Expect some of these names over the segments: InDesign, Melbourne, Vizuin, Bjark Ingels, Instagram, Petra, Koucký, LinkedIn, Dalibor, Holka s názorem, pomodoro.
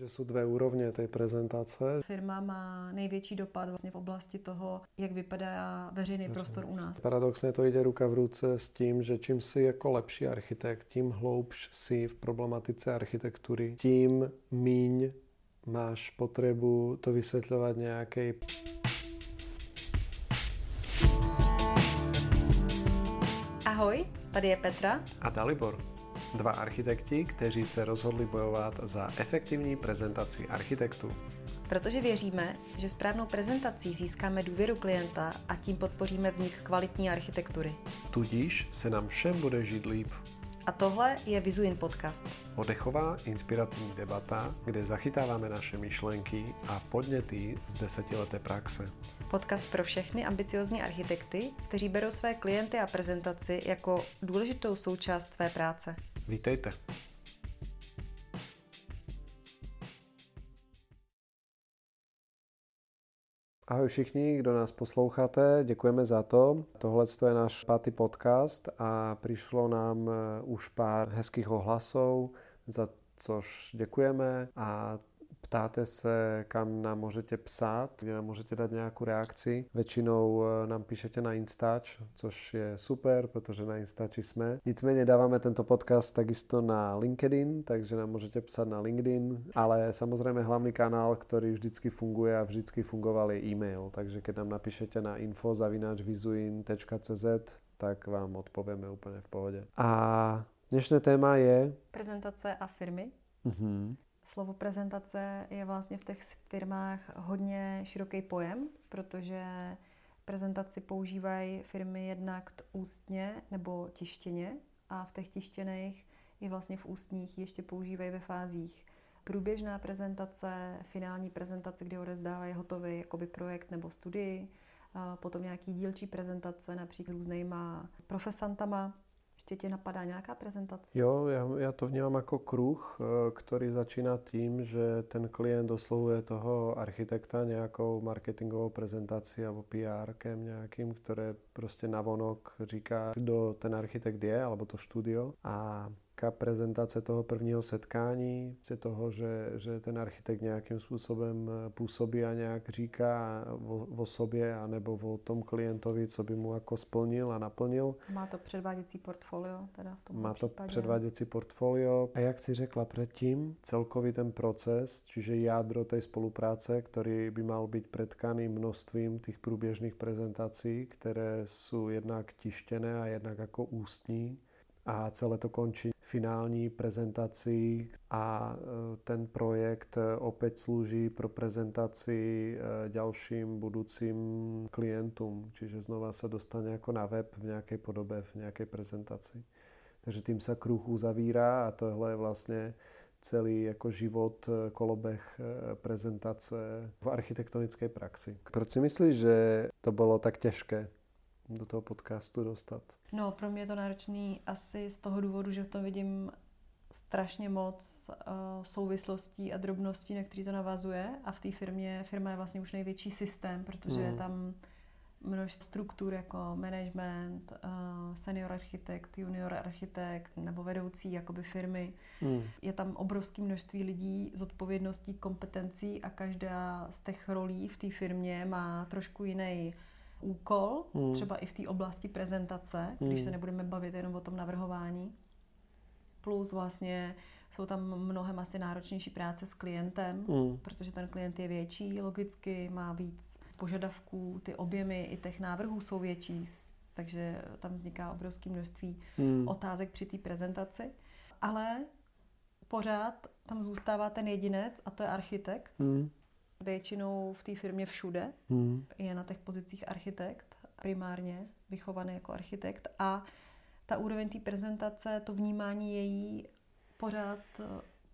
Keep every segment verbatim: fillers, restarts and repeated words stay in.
Takže jsou dvě úrovně té prezentace. Firma má největší dopad vlastně v oblasti toho, jak vypadá veřejný Veřejný. prostor u nás. Paradoxně to jde ruka v ruce s tím, že čím jsi jako lepší architekt, tím hloubš jsi v problematice architektury, tím míň máš potřebu to vysvětlovat nějaké. Ahoj, tady je Petra a Dalibor. Dva architekti, kteří se rozhodli bojovat za efektivní prezentaci architektů. Protože věříme, že správnou prezentací získáme důvěru klienta a tím podpoříme vznik kvalitní architektury. Tudíž se nám všem bude žít líp. A tohle je Vizuin podcast. Oddechová inspirativní debata, kde zachytáváme naše myšlenky a podněty z desetileté praxe. Podcast pro všechny ambiciózní architekty, kteří berou své klienty a prezentaci jako důležitou součást své práce. Vítejte. Ahoj všichni, kdo nás posloucháte, děkujeme za to. Tohle je náš pátý podcast a přišlo nám už pár hezkých ohlasů, za což děkujeme a ptáte se, kam nám můžete psát, kde nám můžete dát nějakou reakci. Většinou nám píšete na Instač, což je super, protože na Instači jsme. Nicméně dáváme tento podcast takisto na LinkedIn, takže nám můžete psát na LinkedIn, ale samozřejmě hlavní kanál, který vždycky funguje a vždycky fungoval, je e-mail. Takže když nám napíšete na info zavináč vizuin tečka cé zet, tak vám odpovíme úplně v pohodě. A dnešné téma je prezentace a firmy. Mhm. Slovo prezentace je vlastně v těch firmách hodně široký pojem, protože prezentaci používají firmy jednak ústně nebo tištěně a v těch tištěných i vlastně v ústních ještě používají ve fázích průběžná prezentace, finální prezentace, kde odevzdávají hotový jakoby projekt nebo studii, potom nějaký dílčí prezentace například různýma profesantama. Ještě tě napadá nějaká prezentace? Jo, já, já to vnímám jako kruh, který začíná tím, že ten klient oslovuje toho architekta nějakou marketingovou prezentaci nebo pé érkem nějakým, které prostě navonok říká, kdo ten architekt je, alebo to studio. A prezentace toho prvního setkání, toho, že, že ten architekt nějakým způsobem působí a nějak říká o, o sobě anebo o tom klientovi, co by mu jako splnil a naplnil. Má to předváděcí portfolio teda v tom Má případě. to předváděcí portfolio. A jak si řekla předtím, celkový ten proces, čiže jádro té spolupráce, který by mal být pretkaný množstvím těch průběžných prezentací, které jsou jednak tištěné a jednak jako ústní. A celé to končí finální prezentací a ten projekt opět slouží pro prezentaci dalším budoucím klientům. Čiže znova se dostane jako na web v nějaké podobě, v nějaké prezentaci. Takže tím se kruh uzavírá a tohle je vlastně celý jako život, koloběh prezentace v architektonické praxi. Proč si myslíš, že to bylo tak těžké do toho podcastu dostat? No, pro mě je to náročný asi z toho důvodu, že v tom vidím strašně moc uh, souvislostí a drobností, na který to navazuje. A v té firmě, firma je vlastně už největší systém, protože mm. je tam množství struktur jako management, uh, senior architekt, junior architekt nebo vedoucí jakoby firmy. Mm. Je tam obrovské množství lidí s odpovědností, kompetencí a každá z těch rolí v té firmě má trošku jiný úkol, hmm. třeba i v té oblasti prezentace, když hmm. se nebudeme bavit jenom o tom navrhování. Plus vlastně jsou tam mnohem asi náročnější práce s klientem, hmm. protože ten klient je větší, logicky má víc požadavků, ty objemy i těch návrhů jsou větší, takže tam vzniká obrovské množství hmm. otázek při té prezentaci. Ale pořád tam zůstává ten jedinec a to je architekt. Hmm. Většinou v té firmě všude hmm. je na těch pozicích architekt, primárně vychovaný jako architekt a ta úroveň té prezentace, to vnímání její pořád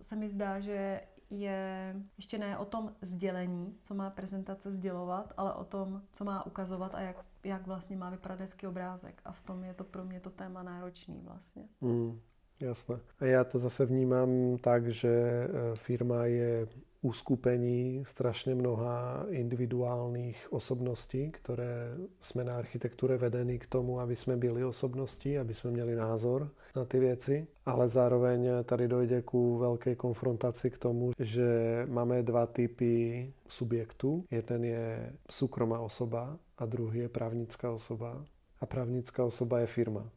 se mi zdá, že je ještě ne o tom sdělení, co má prezentace sdělovat, ale o tom, co má ukazovat a jak, jak vlastně má vypadat hezký obrázek a v tom je to pro mě to téma náročný vlastně. Hmm. Jasné. A já to zase vnímám tak, že firma je uskupení strašně mnoha individuálních osobností, které jsme na architektuře vedeni k tomu, aby jsme byli osobnosti, aby jsme měli názor na ty věci. Ale zároveň tady dojde ku velké konfrontaci k tomu, že máme dva typy subjektů. Jeden je soukromá osoba a druhý je právnická osoba. A právnická osoba je firma.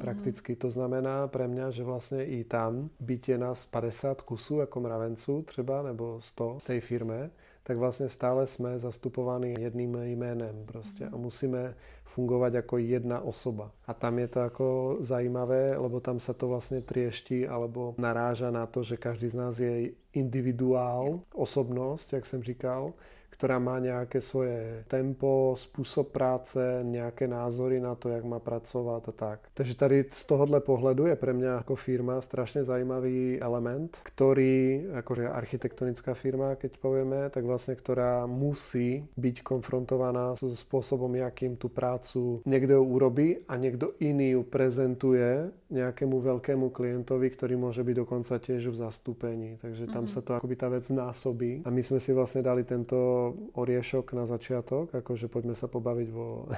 Prakticky to znamená pre mě, že vlastně i tam, byť je nás padesát kusů jako mravenců třeba, nebo sto v té firmě, tak vlastně stále jsme zastupováni jedným jménem prostě a musíme fungovat jako jedna osoba. A tam je to jako zajímavé, lebo tam se to vlastně trieští alebo naráža na to, že každý z nás je individuál, osobnost, jak jsem říkal, která má nějaké svoje tempo, způsob práce, nějaké názory na to, jak má pracovat a tak. Takže tady z tohohle pohledu je pro mě jako firma strašně zajímavý element, který, jakože architektonická firma, keď povíme, tak vlastně, která musí být konfrontovaná s způsobem, jakým tu prácu někdo urobí a někdo jiný ju prezentuje nějakému velkému klientovi, který může být dokonce těž v zastupení. Takže tam mm-hmm. se to jakoby ta věc násobí. A my jsme si vlastně dali tento oriešok na začiatok, akože poďme sa pobaviť vo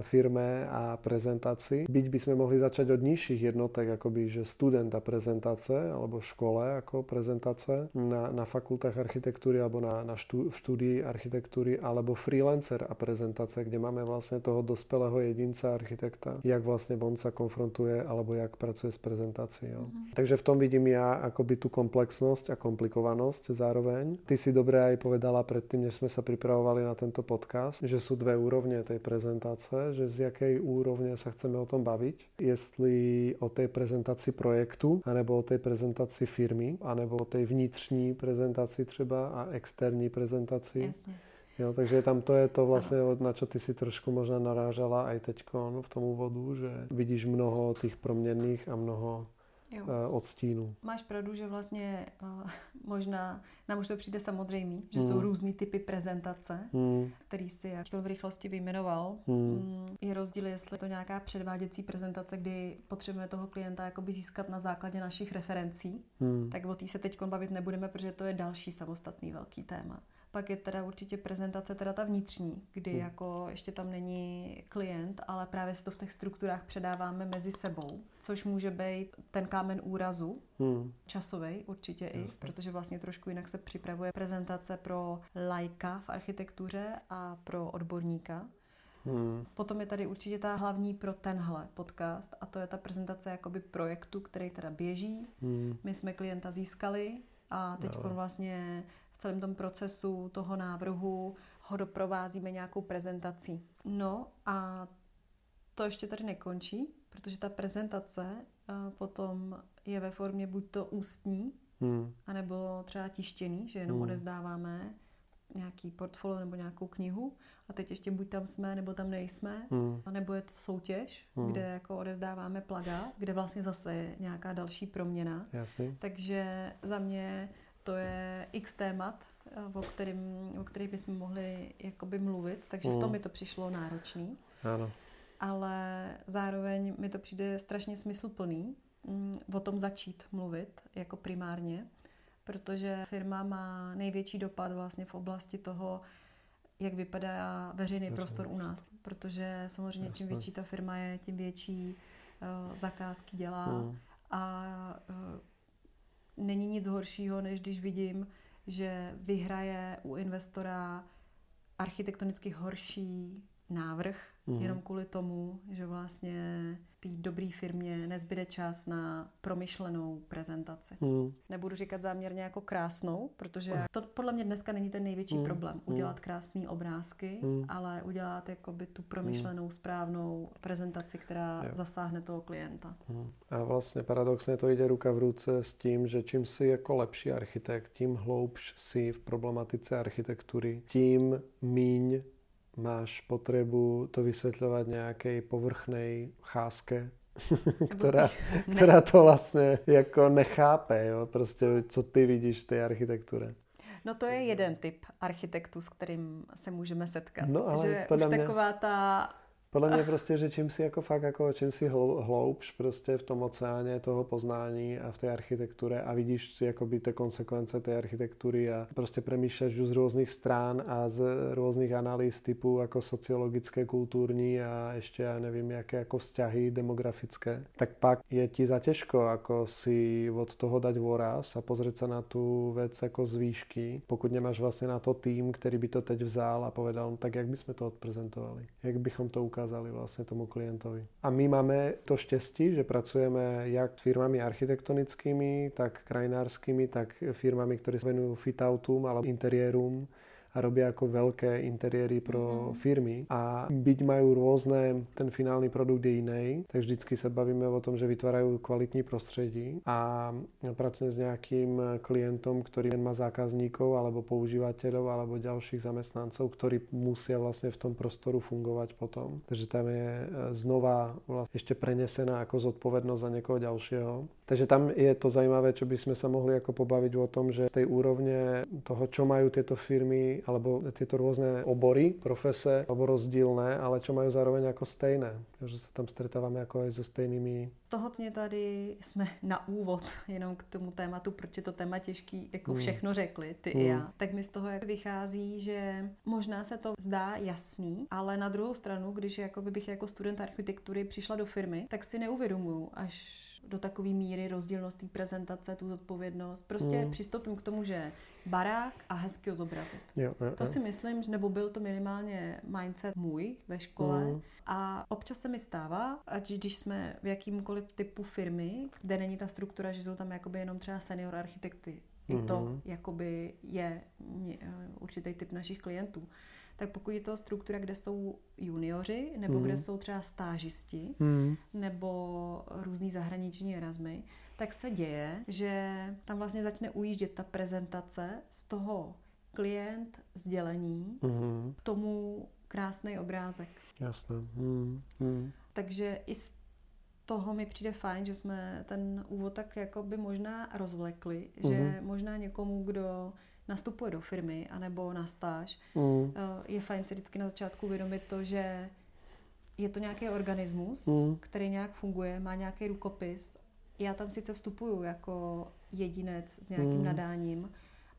firme a prezentácii. Byť by sme mohli začať od nižších jednotek, akoby, že student a prezentace, alebo v škole ako prezentace, na, na fakultách architektúry, alebo na, na štú, v štúdii architektúry, alebo freelancer a prezentace, kde máme vlastne toho dospelého jedinca architekta, jak vlastne on sa konfrontuje, alebo jak pracuje s prezentáciou. Mm. Takže v tom vidím ja akoby tú komplexnosť a komplikovanosť zároveň. Ty si dobre aj povedala predtým, než sme sa pripravovali na tento podcast, že sú dve úrovne tej prezentácie, že z jakej úrovne sa chceme o tom baviť. Jestli o tej prezentácii projektu, anebo o tej prezentácii firmy, anebo o tej vnitřní prezentácii třeba a externí prezentácii. Jasne. Jo, takže tam to je to vlastně, na čo ty si trošku možná narážala aj teďkon v tom úvodu, že vidíš mnoho tých proměnných a mnoho Jo. od stínu. Máš pravdu, že vlastně uh, možná nám už to přijde samozřejmý, že mm. jsou různý typy prezentace, mm. který si jak v rychlosti vyjmenoval. Mm. Je rozdíl, jestli je to nějaká předváděcí prezentace, kdy potřebujeme toho klienta jakoby získat na základě našich referencí, mm. tak o té se teď bavit nebudeme, protože to je další samostatný velký téma. Pak je teda určitě prezentace teda ta vnitřní, kdy hmm. jako ještě tam není klient, ale právě se to v těch strukturách předáváme mezi sebou, což může být ten kámen úrazu, hmm. časovej určitě Jasne. I, protože vlastně trošku jinak se připravuje prezentace pro laika v architektuře a pro odborníka. Hmm. Potom je tady určitě ta hlavní pro tenhle podcast a to je ta prezentace jakoby projektu, který teda běží. Hmm. My jsme klienta získali a teď no. vlastně celém tom procesu toho návrhu ho doprovázíme nějakou prezentací. No a to ještě tady nekončí, protože ta prezentace potom je ve formě buď to ústní, hmm. anebo třeba tištěný, že jenom hmm. odevzdáváme nějaký portfolio nebo nějakou knihu a teď ještě buď tam jsme, nebo tam nejsme, hmm. nebo je to soutěž, hmm. kde jako odevzdáváme plagát, kde vlastně zase je nějaká další proměna. Jasný. Takže za mě to je x témat, o kterým, o kterých bychom mohli jakoby mluvit, takže v tom mi to přišlo náročný. Ano. Ale zároveň mi to přijde strašně smysluplný o tom začít mluvit jako primárně, protože firma má největší dopad vlastně v oblasti toho, jak vypadá veřejný Jasně. prostor u nás, protože samozřejmě Jasně. čím větší ta firma je, tím větší uh, zakázky dělá ano. a uh, není nic horšího, než když vidím, že vyhraje u investora architektonicky horší návrh, mm. jenom kvůli tomu, že vlastně té dobré firmě nezbyde čas na promyšlenou prezentaci. Mm. Nebudu říkat záměrně jako krásnou, protože to podle mě dneska není ten největší mm. problém. Udělat krásné obrázky, mm. ale udělat jakoby tu promyšlenou, správnou prezentaci, která jo. zasáhne toho klienta. Mm. A vlastně paradoxně to jde ruka v ruce s tím, že čím jsi jako lepší architekt, tím hloubš jsi v problematice architektury, tím míň máš potřebu to vysvětlovat nějaké povrchnej cházce, která, která to vlastně jako nechápe, jo? Prostě co ty vidíš v té architektuře. No to je jeden typ architektů, s kterým se můžeme setkat. No ale že už mě taková ta Podle mě prostě, že čím si jako fakt, jako čím si hloubš prostě v tom oceáně toho poznání a v té architektuře a vidíš jakoby ty konsekvence té architektury a prostě přemýšlíš z různých stran a z různých analýz typu jako sociologické, kulturní a ještě já nevím, jaké jako vzťahy demografické, tak pak je ti za těžko jako si od toho dať voraz a pozrieť se na tu věc jako z výšky, pokud nemáš vlastně na to tým, který by to teď vzal a povedal, tak jak bychom to odprezentovali, jak bychom to ukázali vlastně tomu klientovi. A my máme to štěstí, že pracujeme jak s firmami architektonickými, tak krajinárskými, tak firmami, které se venují fit-outům alebo interiérům a robí jako velké interiéry pro firmy. A byť mají různé, ten finální produkt je jiný, tak vždycky se bavíme o tom, že vytvárají kvalitní prostředí a pracujeme s nějakým klientem, který má zákazníků, alebo používatelů, alebo dalších zaměstnanců, kteří musí vlastně v tom prostoru fungovat potom. Takže tam je znova vlastně ještě přenesená jako zodpovědnost za někoho dalšího. Takže tam je to zajímavé, čo by sme sa mohli jako pobavit o tom, že z tej úrovne toho, čo majú tieto firmy, alebo tieto rôzne obory, profese, alebo rozdílné, ale čo majú zároveň jako stejné. Takže sa tam stretáváme jako aj so stejnými. Tohotně tady jsme na úvod jenom k tomu tématu, proč je to téma těžký, jako všechno řekli ty hmm. i já. Tak mi z toho jak vychází, že možná se to zdá jasný, ale na druhou stranu, když jakoby bych jako student architektury přišla do firmy, tak si neuvědomuju až do takové míry rozdílnost té prezentace, tu zodpovědnost. Prostě mm. přistoupím k tomu, že barák a hezky ho zobrazit. Jo, jo, jo. To si myslím, nebo byl to minimálně mindset můj ve škole. Mm. A občas se mi stává, ať když jsme v jakýmkoliv typu firmy, kde není ta struktura, že jsou tam jakoby jenom třeba senior architekty. I mm. to jakoby je určitý typ našich klientů. Tak pokud je to struktura, kde jsou junioři, nebo mm. kde jsou třeba stážisti, mm. nebo různý zahraniční erasmy, tak se děje, že tam vlastně začne ujíždět ta prezentace z toho klient sdělení mm. k tomu krásný obrázek. Jasné. Mm. Mm. Takže i z toho mi přijde fajn, že jsme ten úvod tak jako by možná rozvlekli, mm. že možná někomu, kdo nastupuje do firmy anebo na stáž, mm. je fajn si vždycky na začátku uvědomit to, že je to nějaký organismus, mm. který nějak funguje, má nějaký rukopis. Já tam sice vstupuju jako jedinec s nějakým mm. nadáním,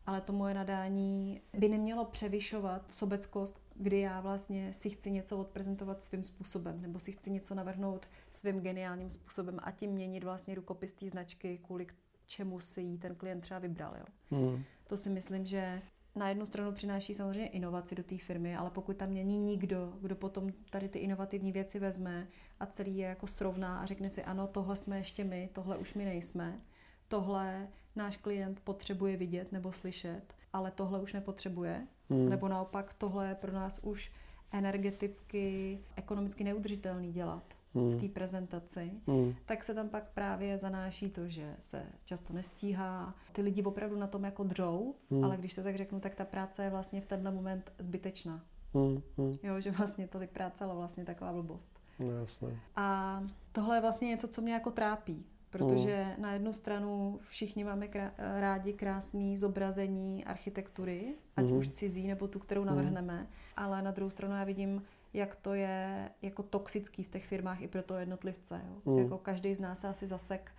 ale to moje nadání by nemělo převyšovat sobeckost, kdy já vlastně si chci něco odprezentovat svým způsobem, nebo si chci něco navrhnout svým geniálním způsobem a tím měnit vlastně rukopis té značky, kvůli čemu si jí ten klient třeba vybral. Jo. Mm. To si myslím, že na jednu stranu přináší samozřejmě inovaci do té firmy, ale pokud tam není nikdo, kdo potom tady ty inovativní věci vezme a celý je jako srovná a řekne si, ano, tohle jsme ještě my, tohle už my nejsme, tohle náš klient potřebuje vidět nebo slyšet, ale tohle už nepotřebuje, mm. nebo naopak tohle je pro nás už energeticky, ekonomicky neudržitelný dělat. v té prezentaci, mm. tak se tam pak právě zanáší to, že se často nestíhá. Ty lidi opravdu na tom jako dřou, mm. ale když to tak řeknu, tak ta práce je vlastně v tenhle moment zbytečná. Mm. Jo, že vlastně tolik práce, ale vlastně taková blbost. No, jasné. A tohle je vlastně něco, co mě jako trápí, protože mm. na jednu stranu všichni máme krá- rádi krásný zobrazení architektury, ať mm. už cizí, nebo tu, kterou navrhneme, mm. ale na druhou stranu já vidím, jak to je jako toxický v těch firmách i pro toho jednotlivce. Jo? Mm. Jako každý z nás se asi zasek,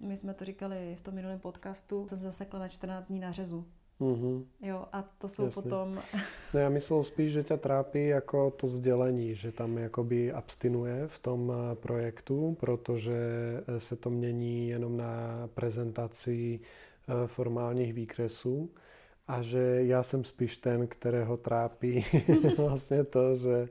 my jsme to říkali v tom minulém podcastu, jsem zasekla na čtrnáct dní na řezu. Mm-hmm. Jo, a to jsou Jasně. potom... No, já myslel spíš, že tě trápí jako to sdělení, že tam jakoby abstinuje v tom projektu, protože se to mění jenom na prezentaci formálních výkresů. A že já jsem spíš ten, kterého trápí vlastně to, že,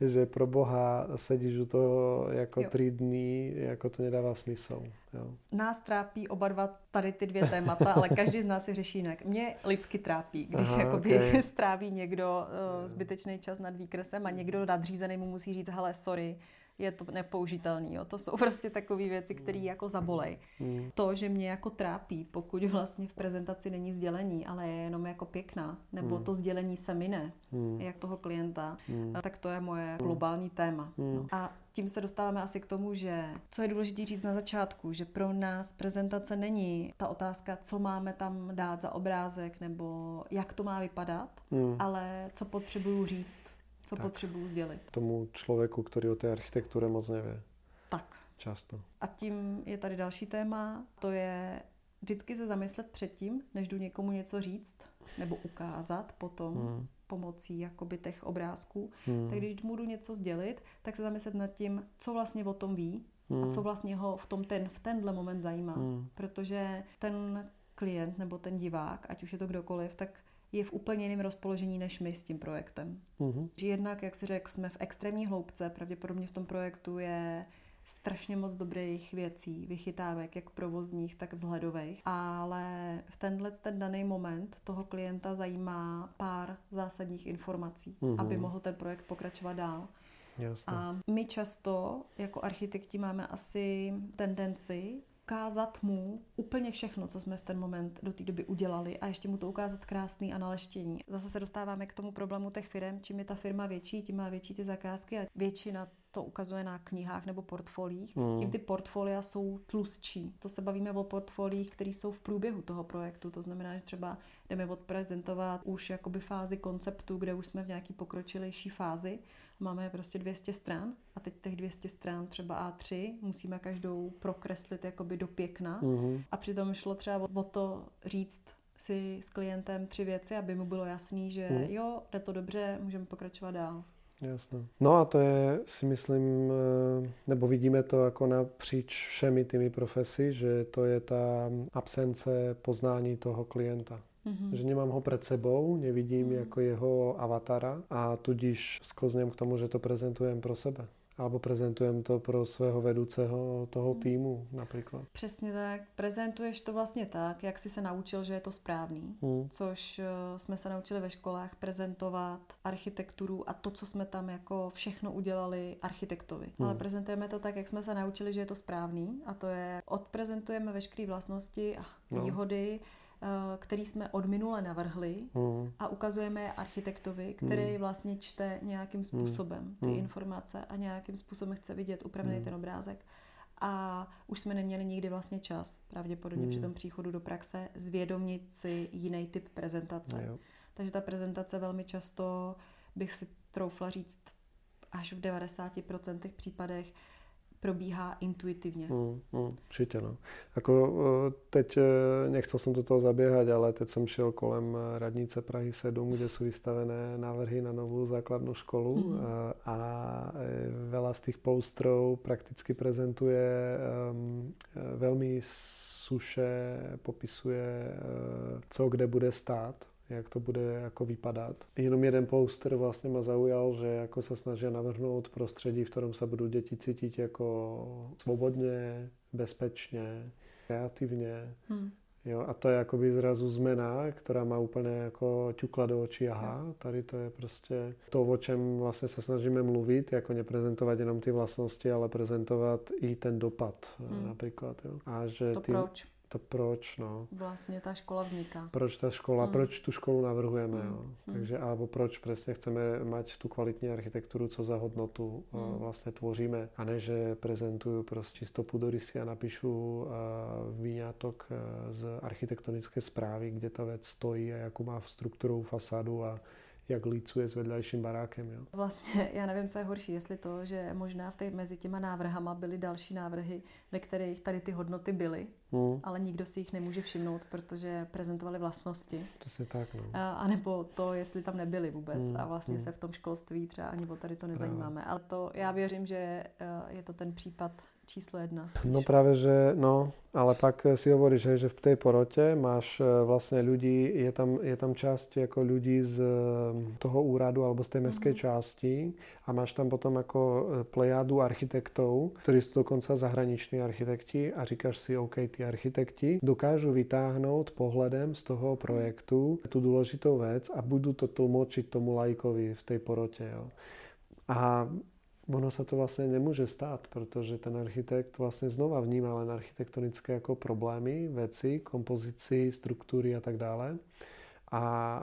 že pro boha sedíš u toho jako jo. tři dny, jako to nedává smysl. Jo. Nás trápí oba dva tady ty dvě témata, ale každý z nás je řeší jinak. Mě lidsky trápí, když Aha, jakoby okay. stráví někdo uh, zbytečný čas nad výkresem a někdo nadřízený mu musí říct, hele, sorry, je to nepoužitelný. Jo. To jsou prostě takové věci, které jako zabolej. Mm. To, že mě jako trápí, pokud vlastně v prezentaci není sdělení, ale je jenom jako pěkná, nebo mm. to sdělení se mine, mm. jak toho klienta, mm. tak to je moje globální téma. Mm. No. A tím se dostáváme asi k tomu, že co je důležité říct na začátku, že pro nás prezentace není ta otázka, co máme tam dát za obrázek, nebo jak to má vypadat, mm. ale co potřebuju říct. co tak potřebuju sdělit. Tomu člověku, který o té architektuře moc neví. Tak. Často. A tím je tady další téma, to je vždycky se zamyslet předtím, než jdu někomu něco říct nebo ukázat potom hmm. pomocí jakoby těch obrázků. Hmm. Tak když mu jdu něco sdělit, tak se zamyslet nad tím, co vlastně o tom ví hmm. a co vlastně ho v tom ten, v tenhle moment zajímá. Hmm. Protože ten klient nebo ten divák, ať už je to kdokoliv, tak je v úplně jiném rozpoložení než my s tím projektem. Mm-hmm. Jednak, jak si řekl, jsme v extrémní hloubce, pravděpodobně v tom projektu je strašně moc dobrých věcí, vychytávek, jak provozních, tak vzhledových, ale v tenhle ten daný moment toho klienta zajímá pár zásadních informací, mm-hmm. aby mohl ten projekt pokračovat dál. Jasne. A my často jako architekti máme asi tendenci ukázat mu úplně všechno, co jsme v ten moment do té doby udělali a ještě mu to ukázat krásný a naleštění. Zase se dostáváme k tomu problému těch firem, čím je ta firma větší, tím má větší ty zakázky a většina to ukazuje na knihách nebo portfoliích, mm. tím ty portfolia jsou tlustší. To se bavíme o portfoliích, které jsou v průběhu toho projektu, to znamená, že třeba jdeme odprezentovat už jakoby fázi konceptu, kde už jsme v nějaký pokročilejší fázi, máme prostě dvě stě stran a teď těch dvě stě stran třeba á tři musíme každou prokreslit jakoby do pěkna mm. a přitom šlo třeba o to říct si s klientem tři věci, aby mu bylo jasný, že mm. jo, jde to dobře, můžeme pokračovat dál. Jasné. No a to je, si myslím, nebo vidíme to jako napříč všemi tými profesí, že to je ta absence poznání toho klienta. Mm-hmm. Že nemám ho před sebou, nevidím mm-hmm. jako jeho avatara a tudíž sklouznem k tomu, že to prezentujem pro sebe. Alebo prezentujem to pro svého vedoucího toho týmu například. Přesně tak. Prezentuješ to vlastně tak, jak jsi se naučil, že je to správný. Hmm. Což jsme se naučili ve školách prezentovat architekturu a to, co jsme tam jako všechno udělali architektovi. Hmm. Ale prezentujeme to tak, jak jsme se naučili, že je to správný. A to je, odprezentujeme veškeré vlastnosti a výhody, který jsme od minule navrhli mm. a ukazujeme je architektovi, který mm. vlastně čte nějakým způsobem ty mm. informace a nějakým způsobem chce vidět upravený mm. ten obrázek. A už jsme neměli nikdy vlastně čas, pravděpodobně mm. při tom příchodu do praxe, zvědomit si jiný typ prezentace. No, takže ta prezentace velmi často, bych si troufla říct, až v devadesát procent těch případech probíhá intuitivně. Mm, mm, určitě, no. Ako teď, nechcel jsem do toho zaběhat, ale teď jsem šel kolem radnice Prahy sedm, kde jsou vystavené návrhy na novou základnou školu mm. a, a veľa z těch poustrů prakticky prezentuje um, velmi suše, popisuje, co kde bude stát, jak to bude jako vypadat. Jenom jeden poster vlastně mě zaujal, že jako se snaží navrhnout prostředí, v kterém se budou děti cítit jako svobodně, bezpečně, kreativně. Hmm. Jo, a to je jakoby zrazu změna, která má úplně jako ťukla do očí, aha, tady to je prostě to, o čem vlastně se snažíme mluvit, jako neprezentovat jenom ty vlastnosti, ale prezentovat i ten dopad hmm. například. Jo. A že to ty... proč? To proč, no. Vlastně ta škola vzniká. Proč ta škola, hmm. proč tu školu navrhujeme, hmm. jo. Takže, alebo proč přesně chceme mať tu kvalitní architekturu, co za hodnotu hmm. vlastně tvoříme. A ne, že prezentuju prostě čisto pudorysy a napíšu uh, výňatok z architektonické zprávy, kde ta věc stojí a jakou má strukturu, fasádu a jak lícuje s vedlejším barákem. Jo? Vlastně já nevím, co je horší, jestli to, že možná v těch, mezi těma návrhama byly další návrhy, ve kterých tady ty hodnoty byly, mm. ale nikdo si jich nemůže všimnout, protože prezentovali vlastnosti. Přesně tak. No. A, a nebo to, jestli tam nebyly vůbec mm. a vlastně mm. se v tom školství třeba ani o tady to nezajímáme. Právě. Ale to já věřím, že je to ten případ číslo jedna. Spíš. No právě, že no, ale pak si hovoríš, hej, že v té porotě máš vlastně lidi, je tam, je tam část jako lidí z toho úradu alebo z té městské mm-hmm. části a máš tam potom jako plejádu architektů, kteří jsou dokonce zahraniční architekti a říkáš si, OK, ty architekti dokážu vytáhnout pohledem z toho projektu tu důležitou věc a budu to tlmočit tomu laikovi v té porotě. Jo. A ono se to vlastně nemůže stát, protože ten architekt vlastně znova vnímá len architektonické jako problémy, věci, kompozici, struktury a tak dále. A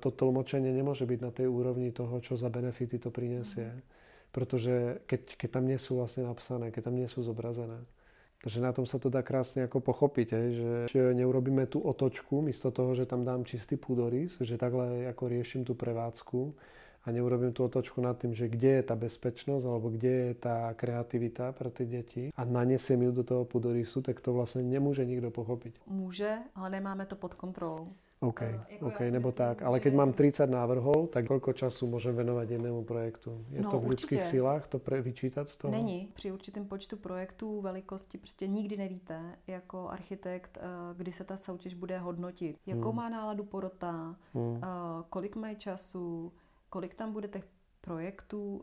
to tlmočení nemůže být na té úrovni toho, co za benefity to prinesie, protože keď, keď tam nejsou vlastně napsané, keď tam nejsou zobrazené. Takže na tom se to dá krásně jako pochopit, že neurobíme tu otočku, místo toho, že tam dám čistý půdorys, že takhle jako rieším tu prevádzku, a neurobím tú otočku nad tým, že kde je tá bezpečnosť alebo kde je tá kreativita pre tie deti a nanesiem ju do toho pudorysu, tak to vlastne nemôže nikto pochopiť. Môže, ale nemáme to pod kontrolou. OK, jako OK, nebo myslím, tak. Ale keď mám tridsať návrhov, tak koľko času môžem venovať jednému projektu? Je no, to v ľudských silách to pre, vyčítat z toho? Není. Při určitém počtu projektů, velikosti, prostě nikdy nevíte jako architekt, kdy se ta soutěž bude hodnotit. Jakou hmm. má náladu porota, hmm. kolik mají času, kolik tam bude těch projektů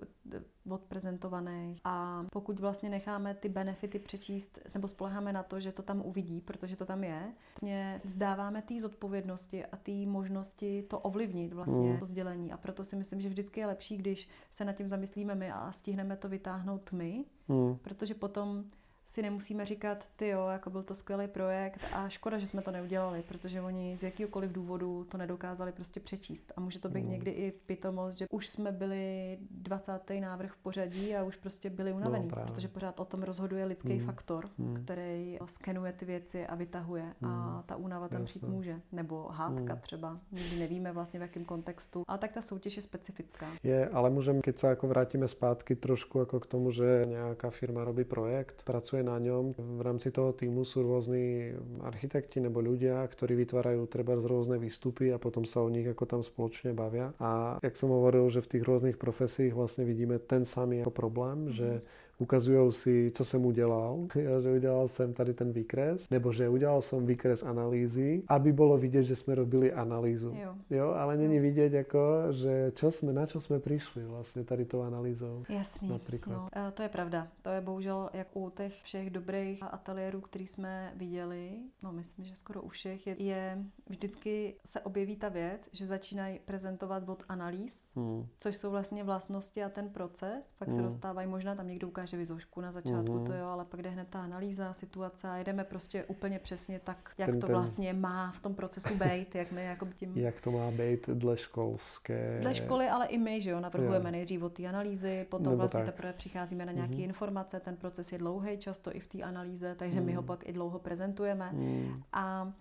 odprezentovaných a pokud vlastně necháme ty benefity přečíst nebo spoleháme na to, že to tam uvidí, protože to tam je, vlastně vzdáváme té zodpovědnosti a té možnosti to ovlivnit vlastně mm. to sdělení a proto si myslím, že vždycky je lepší, když se nad tím zamyslíme my a stihneme to vytáhnout my, mm. protože potom si nemusíme říkat, tyjo, jako byl to skvělý projekt a škoda, že jsme to neudělali, protože oni z jakýkoliv důvodu to nedokázali prostě přečíst. A může to být mm. někdy i pitomost, že už jsme byli dvacátý návrh v pořadí a už prostě byli unavení, no, protože pořád o tom rozhoduje lidský mm. faktor, mm. který skenuje ty věci a vytahuje mm. a ta únava tam přijít může. Nebo hádka mm. třeba, nikdy nevíme vlastně v jakém kontextu. A tak ta soutěž je specifická. Je, ale můžeme, keď se jako vrátíme zpátky trošku jako k tomu, že nějaká firma robí projekt, pracuje na ňom. V rámci toho týmu sú rôzni architekti nebo ľudia, ktorí vytvárajú treba z rôzne výstupy a potom sa o nich ako tam spoločne bavia. A jak som hovoril, že v tých rôznych profesiách vlastne vidíme ten samý problém, mm-hmm. že ukazujú si, co som udelal, že udelal som tady ten výkres, nebo že udelal som výkres analýzy, aby bolo vidieť, že sme robili analýzu. Jo, jo ale není vidieť, ako, že čo sme, na čo sme prišli vlastne tady tou analýzou. Jasný, napríklad. No, to je pravda. To je bohužel, jak u těch všech dobrých ateliérů, který jsme viděli, no myslím, že skoro u všech, je, je vždycky se objeví ta věc, že začínají prezentovat bod analýz, hmm. což jsou vlastně vlastnosti a ten proces, pak hmm. se dostávají, možná tam někdo ukáže že vizušku na začátku, mm-hmm. to jo, ale pak jde hned ta analýza, situace a jdeme prostě úplně přesně tak, jak ten, to vlastně ten... má v tom procesu být, jak my jako tím... Jak to má být dle školské... Dle školy, ale i my, že jo, navrhujeme jo. nejdřív od té analýzy, potom Nebo vlastně tak. teprve přicházíme na nějaké mm-hmm. informace, ten proces je dlouhý, často i v té analýze, takže mm. my ho pak i dlouho prezentujeme mm. a...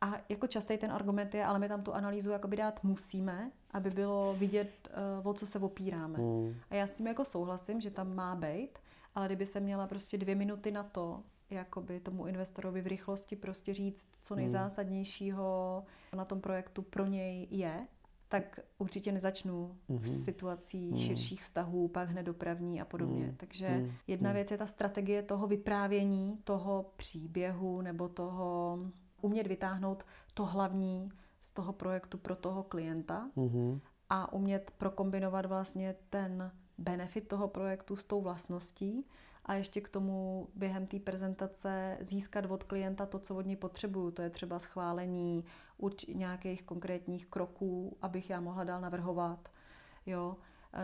A jako častej ten argument je, ale my tam tu analýzu jakoby dát musíme, aby bylo vidět, o co se opíráme. Mm. A já s tím jako souhlasím, že tam má být, ale kdyby se měla prostě dvě minuty na to, jakoby tomu investorovi v rychlosti prostě říct, co nejzásadnějšího na tom projektu pro něj je, tak určitě nezačnu mm-hmm. s situací mm. širších vztahů, pak hned dopravní a podobně. Mm. Takže mm. jedna mm. věc je ta strategie toho vyprávění, toho příběhu nebo toho... umět vytáhnout to hlavní z toho projektu pro toho klienta mm-hmm. a umět prokombinovat vlastně ten benefit toho projektu s tou vlastností a ještě k tomu během té prezentace získat od klienta to, co od něj potřebuju. To je třeba schválení urč- nějakých konkrétních kroků, abych já mohla dál navrhovat. Jo?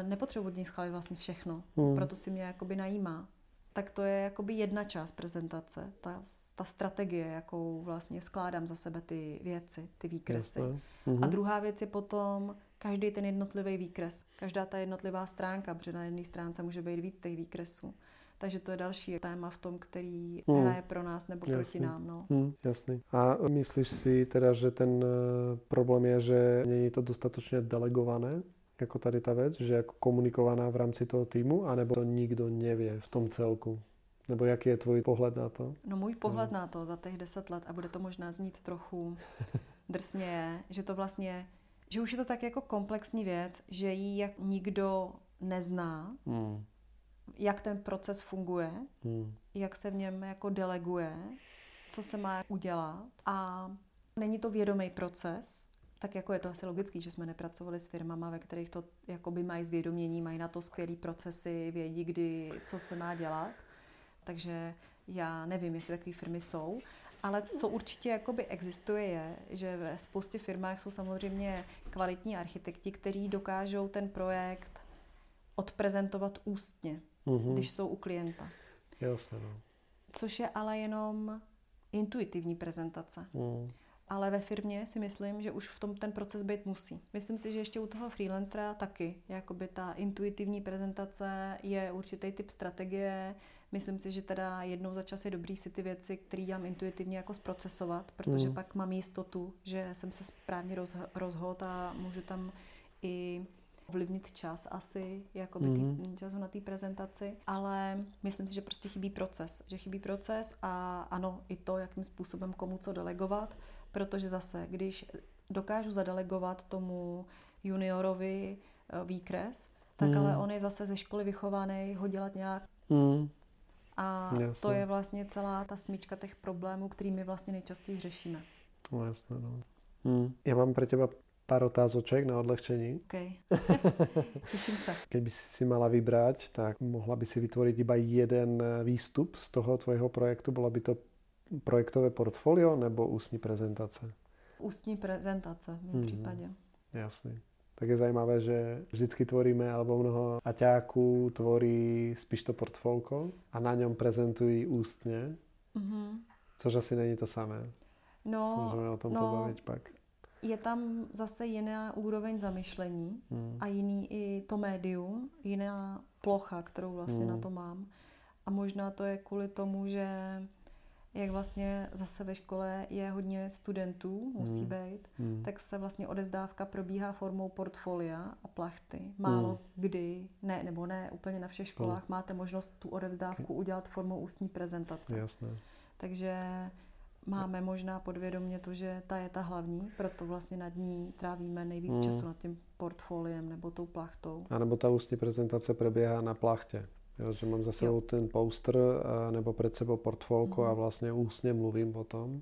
Nepotřebuji od něj schválit vlastně všechno, mm. proto si mě jakoby najímá. Tak to je jakoby jedna část prezentace, ta, ta strategie, jakou vlastně skládám za sebe ty věci, ty výkresy. Mm-hmm. A druhá věc je potom každý ten jednotlivý výkres, každá ta jednotlivá stránka, protože na jedné stránce může být víc těch výkresů. Takže to je další téma v tom, který hmm. hraje pro nás nebo jasný. Proti nám. No. Hmm, jasný. A myslíš si teda, že ten problém je, že není to dostatečně delegované? Jako tady ta věc, že jako komunikovaná v rámci toho týmu, anebo to nikdo nevě v tom celku? Nebo jaký je tvůj pohled na to? No můj pohled no. na to za těch deset let, a bude to možná znít trochu drsně, je, že to vlastně, že už je to tak jako komplexní věc, že ji jak nikdo nezná, mm. jak ten proces funguje, mm. jak se v něm jako deleguje, co se má udělat a není to vědomý proces. Tak jako je to asi logický, že jsme nepracovali s firmama, ve kterých to jakoby mají zvědomění, mají na to skvělý procesy, vědí, kdy, co se má dělat. Takže já nevím, jestli takové firmy jsou. Ale co určitě jakoby existuje je, že ve spoustě firmách jsou samozřejmě kvalitní architekti, kteří dokážou ten projekt odprezentovat ústně, mm-hmm. když jsou u klienta. Jasně, no. Což je ale jenom intuitivní prezentace. Mm. Ale ve firmě si myslím, že už v tom ten proces být musí. Myslím si, že ještě u toho freelancera taky. Jakoby ta intuitivní prezentace je určitý typ strategie. Myslím si, že teda jednou za čas je dobrý si ty věci, které dělám intuitivně, jako zprocesovat, protože mm. pak mám jistotu, že jsem se správně rozhodl a můžu tam i ovlivnit čas asi, jako by mm-hmm. času na té prezentaci, ale myslím si, že prostě chybí proces, že chybí proces a ano, i to, jakým způsobem komu co delegovat, protože zase, když dokážu zadelegovat tomu juniorovi výkres, tak mm. ale on je zase ze školy vychovaný ho dělat nějak. Mm. A jasne. To je vlastně celá ta smyčka těch problémů, který my vlastně nejčastěji řešíme. No, jasné, no. Mm. Já mám pro teba pár otázoček na odlehčení. Okay. Těším se. Kdyby si mala vybrať, tak mohla by si vytvořit iba jeden výstup z toho tvojho projektu. Bylo by to projektové portfolio nebo ústní prezentace? Ústní prezentace v mém mm. případě. Jasný. Tak je zajímavé, že vždycky tvoríme, alebo mnoho aťáků tvorí spíš to portfolko a na něm prezentují ústně, mm-hmm. což asi není to samé. No, se můžeme o tom no, pobavit pak. Je tam zase jiná úroveň zamyšlení mm. a jiný i to médium, jiná plocha, kterou vlastně mm. na to mám. A možná to je kvůli tomu, že jak vlastně zase ve škole je hodně studentů, musí mm. být, mm. tak se vlastně odevzdávka probíhá formou portfolia a plachty. Málo mm. kdy, ne, nebo ne, úplně na všech školách mm. máte možnost tu odevzdávku udělat formou ústní prezentace. Jasné. Takže máme možná podvědomě to, že ta je ta hlavní, proto vlastně nad ní trávíme nejvíc mm. času nad tím portfoliem nebo tou plachtou. A nebo ta ústní prezentace probíhá na plachtě. Jo, že mám za sebou ten poster nebo před sebou portfolko mm. a vlastně ústně mluvím o tom,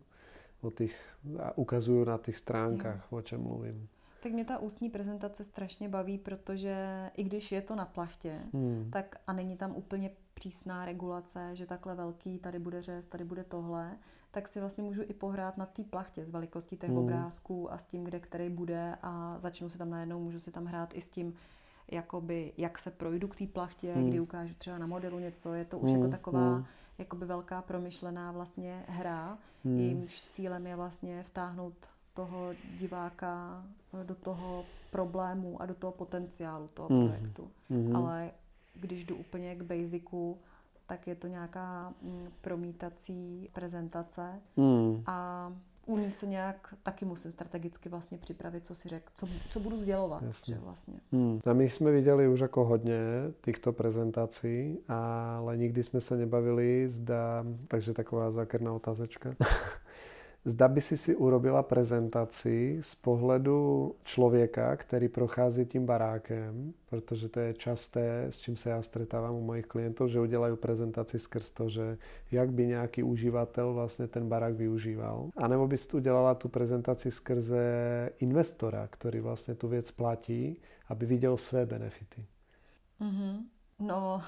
o těch, a ukazuju na těch stránkách, jo. o čem mluvím. Tak mě ta ústní prezentace strašně baví, protože i když je to na plachtě, mm. tak a není tam úplně přísná regulace, že takhle velký, tady bude řez, tady bude tohle, tak si vlastně můžu i pohrát na té plachtě s velikostí těch mm. obrázků a s tím, kde který bude a začnu si tam najednou, můžu si tam hrát i s tím, jakoby, jak se projdu k té plachtě, hmm. kdy ukážu třeba na modelu něco, je to už hmm. jako taková hmm. jakoby velká promyšlená vlastně hra, hmm. jejímž cílem je vlastně vtáhnout toho diváka do toho problému a do toho potenciálu toho hmm. projektu. Hmm. Ale když jdu úplně k basicu, tak je to nějaká promítací prezentace hmm. a u ní se nějak taky musím strategicky vlastně připravit, co si řek, co, co budu sdělovat. Že vlastně. Hmm. A my jsme viděli už jako hodně těchto prezentací, ale nikdy jsme se nebavili, zda, takže taková zákerná otázečka. Zda by si si urobila prezentaci z pohledu člověka, který prochází tím barákem, protože to je časté, s čím se já stretávám u mojich klientů, že udělají prezentaci skrz to, že jak by nějaký uživatel vlastně ten barák využíval. A nebo bys udělala tu prezentaci skrze investora, který vlastně tu věc platí, aby viděl své benefity. Mm-hmm. No...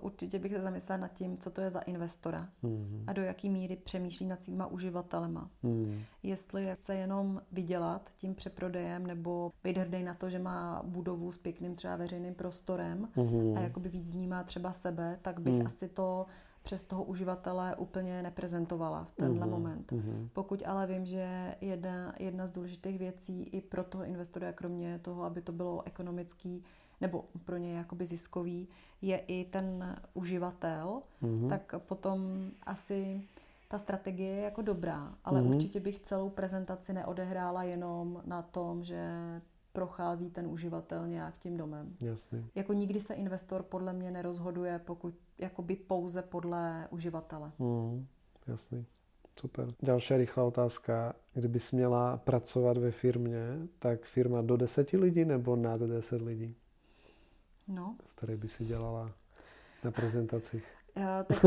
Určitě bych se zamyslela nad tím, co to je za investora mm. a do jaký míry přemýšlí nad svýma uživatelema. Mm. Jestli chce jenom vydělat tím přeprodejem nebo být hrdý na to, že má budovu s pěkným třeba veřejným prostorem mm. a jakoby víc vnímá třeba sebe, tak bych mm. asi to přes toho uživatele úplně neprezentovala v tenhle mm. moment. Mm. Pokud ale vím, že jedna, jedna z důležitých věcí i pro toho investora, kromě toho, aby to bylo ekonomický, nebo pro ně jakoby ziskový, je i ten uživatel, mm-hmm. tak potom asi ta strategie je jako dobrá, ale mm-hmm. určitě bych celou prezentaci neodehrála jenom na tom, že prochází ten uživatel nějak tím domem. Jasně. Jako nikdy se investor podle mě nerozhoduje, pokud jakoby pouze podle uživatele. Mm, jasný. Super. Další rychlá otázka. Kdyby jsi měla pracovat ve firmě, tak firma do deseti lidí nebo nad deset lidí? No. Které by si dělala na prezentacích? Já, tak...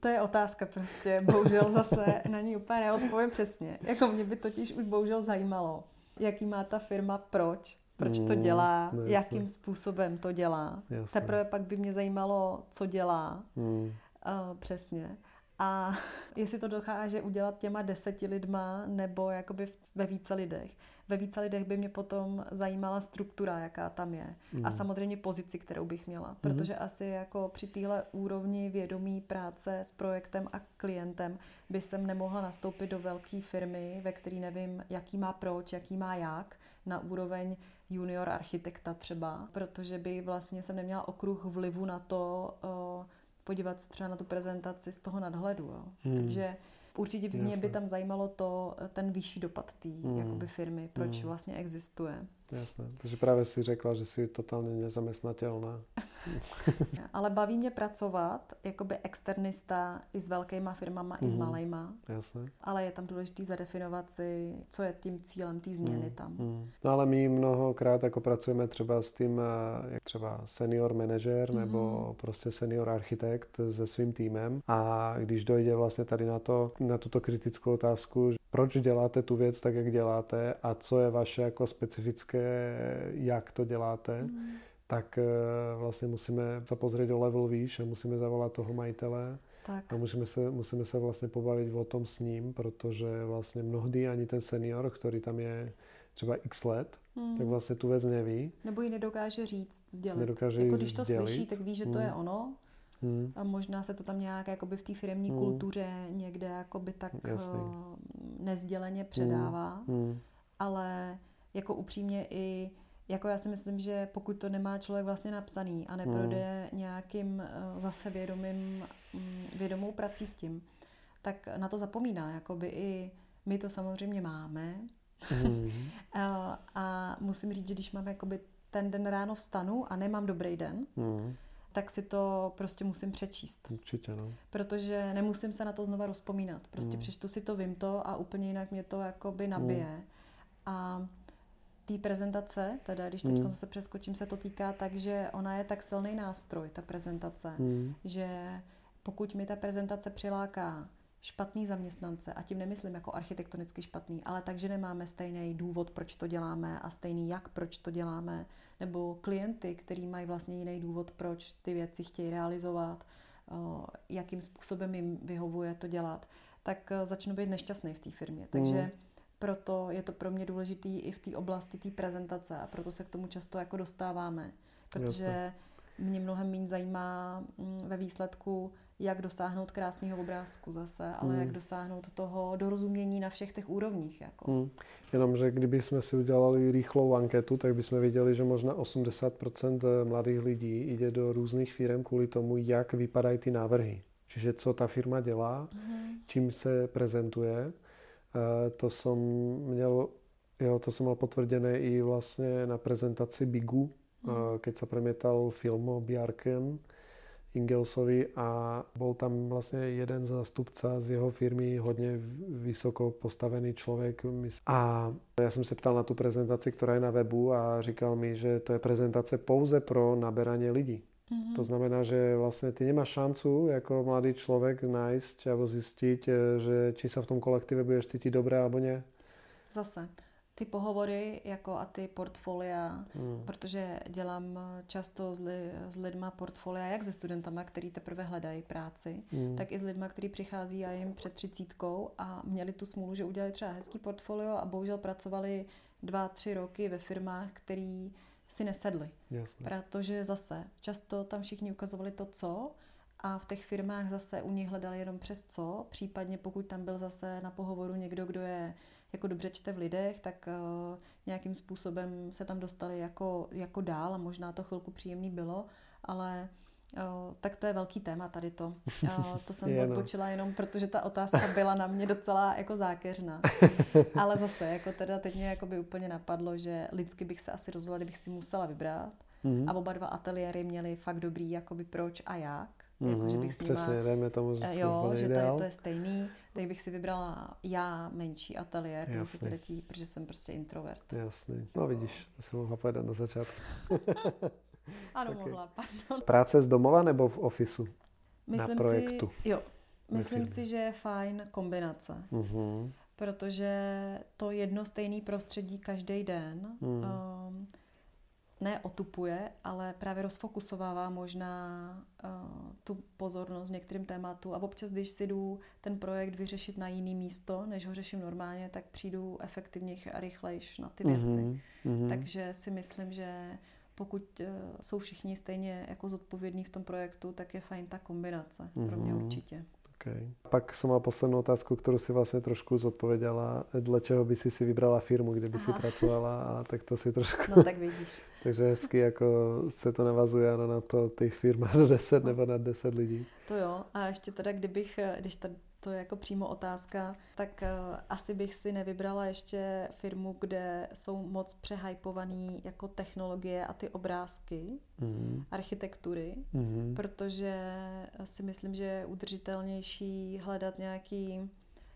To je otázka prostě. Bohužel zase na ní úplně neodpovím přesně. Jako mě by totiž už bohužel zajímalo, jaký má ta firma, proč, proč to dělá, mm, jakým způsobem to dělá. Jasne. Teprve pak by mě zajímalo, co dělá. Mm. Uh, přesně. A jestli to dokáže udělat těma deseti lidma nebo jakoby ve více lidech. Ve více lidech by mě potom zajímala struktura, jaká tam je. Mm. A samozřejmě pozici, kterou bych měla. Protože mm. asi jako při téhle úrovni vědomí práce s projektem a klientem by jsem nemohla nastoupit do velké firmy, ve které nevím, jaký má proč, jaký má jak, na úroveň junior architekta třeba. Protože by vlastně jsem neměla okruh vlivu na to, podívat se třeba na tu prezentaci z toho nadhledu. Jo. Mm. Takže určitě by mě Jasne. by tam zajímalo to, ten vyšší dopad té mm. jakoby firmy, proč mm. vlastně existuje. Jasné, takže právě si řekla, že jsi totálně nezaměstnatelná. Ale baví mě pracovat jakoby externista i s velkýma firmama, mm. i s malejma. Jasné. Ale je tam důležité zadefinovat si, co je tím cílem té změny mm. tam. Mm. No ale my mnohokrát jako pracujeme třeba s tím, jak třeba senior manažer mm. nebo prostě senior architekt se svým týmem, a když dojde vlastně tady na to, na tuto kritickou otázku, proč děláte tu věc tak, jak děláte, a co je vaše jako specifické, jak to děláte, mm. tak vlastně musíme se pozrieť o level výš a musíme zavolat toho majitele. Tak. A musíme se, musíme se vlastně pobavit o tom s ním, protože vlastně mnohdy ani ten senior, který tam je třeba x let, mm. tak vlastně tu věc neví. Nebo ji nedokáže říct, sdělit. Nedokáže jako když to sdělit. Slyší, tak ví, že to mm. je ono. Hmm. A možná se to tam nějak jakoby v té firemní hmm. kultuře někde jakoby tak Jasný. nezděleně předává, hmm. ale jako upřímně i jako já si myslím, že pokud to nemá člověk vlastně napsaný a neprojde hmm. nějakým zase vědomým, vědomou prací s tím, tak na to zapomíná, jakoby i my to samozřejmě máme hmm. a, a musím říct, že když mám jakoby ten den ráno vstanu a nemám dobrý den, hmm. tak si to prostě musím přečíst. Určitě, no. Protože nemusím se na to znova rozpomínat. Prostě mm. přečtu si to, vím to a úplně jinak mě to jakoby nabije. Mm. A té prezentace, teda když teď mm. zase přeskočím, se to týká tak, že ona je tak silný nástroj, ta prezentace, mm. že pokud mi ta prezentace přiláká špatný zaměstnance, a tím nemyslím jako architektonicky špatný, ale takže nemáme stejný důvod, proč to děláme a stejný jak, proč to děláme, nebo klienty, který mají vlastně jiný důvod, proč ty věci chtějí realizovat, jakým způsobem jim vyhovuje to dělat, tak začnu být nešťastný v té firmě. Takže mm. proto je to pro mě důležitý i v té oblasti té prezentace a proto se k tomu často jako dostáváme. Protože Jasne. mě mnohem méně zajímá ve výsledku, jak dosáhnout krásného obrázku zase, ale mm. jak dosáhnout toho dorozumění na všech těch úrovních. Jako. Mm. Jenomže kdybychom si udělali rychlou anketu, tak bychom viděli, že možná osmdesát procent mladých lidí jde do různých firm kvůli tomu, jak vypadají ty návrhy. Čiže co ta firma dělá, mm. čím se prezentuje. To jsem měl, jo, to jsem měl potvrdené i vlastně na prezentaci Bigu, mm. keď se premietal film o Bjarkem Ingelsovi, a bol tam vlastne jeden zástupca z jeho firmy, hodne vysoko postavený človek. A ja som sa ptal na tú prezentáciu, ktorá je na webu, a říkal mi, že to je prezentácia pouze pro naberanie lidí. Mm-hmm. To znamená, že vlastne ty nemáš šancu ako mladý človek nájsť alebo zistiť, že či sa v tom kolektíve budeš cítiť dobre alebo nie. Zase. Ty pohovory jako a ty portfolia, hmm. protože dělám často s, li, s lidma portfolia, jak se studentama, který teprve hledají práci, hmm. tak i s lidma, který přichází a jim před třicítkou a měli tu smůlu, že udělali třeba hezký portfolio a bohužel pracovali dva, tři roky ve firmách, který si nesedli. Jasne. Protože zase často tam všichni ukazovali to, co, a v těch firmách zase u nich hledali jenom přes co, případně pokud tam byl zase na pohovoru někdo, kdo je jako dobře čte v lidech, tak uh, nějakým způsobem se tam dostali jako, jako dál a možná to chvilku příjemný bylo, ale uh, tak to je velký téma tady to. Uh, to jsem odpočila jenom, protože ta otázka byla na mě docela jako zákeřná. Ale zase, jako teda teď mě jako by úplně napadlo, že lidsky bych se asi rozhodla, kdybych si musela vybrat. Mm-hmm. A oba dva ateliéry měly fakt dobrý, jakoby proč a jak. Mm-hmm. Jako, že bych s nima, přesně, dejme tomu, že, jo, že tady to je stejný, tak bych si vybrala já menší ateliér, když se to dětí, protože jsem prostě introvert. Jasný. No vidíš, to si mohla pojedat na začátku. Ano, okay. Mohla, pardon. Práce z domova nebo v ofisu? Myslím na projektu? Si, jo, myslím si, že je fajn kombinace. Mm-hmm. Protože to jedno stejný prostředí každý den mm. um, ne otupuje, ale právě rozfokusovává možná uh, tu pozornost v některém tématu. A občas, když si jdu ten projekt vyřešit na jiný místo, než ho řeším normálně, tak přijdu efektivněji a rychlejš na ty věci. Mm-hmm. Takže si myslím, že pokud uh, jsou všichni stejně jako zodpovědní v tom projektu, tak je fajn ta kombinace. Mm-hmm. Pro mě určitě. Okay. Pak jsem má poslednou otázku, kterou si vlastně trošku zodpověděla. Dle čeho by si si vybrala firmu, kde by Aha. si pracovala, a tak to si trošku... No tak vidíš. Takže hezky jako se to navazuje na to těch firm na deset nebo na deset lidí. To jo. A ještě teda, kdybych, když ta to je jako přímo otázka, tak uh, asi bych si nevybrala ještě firmu, kde jsou moc přehypovaný jako technologie a ty obrázky, mm. architektury, mm. protože si myslím, že je udržitelnější hledat nějaký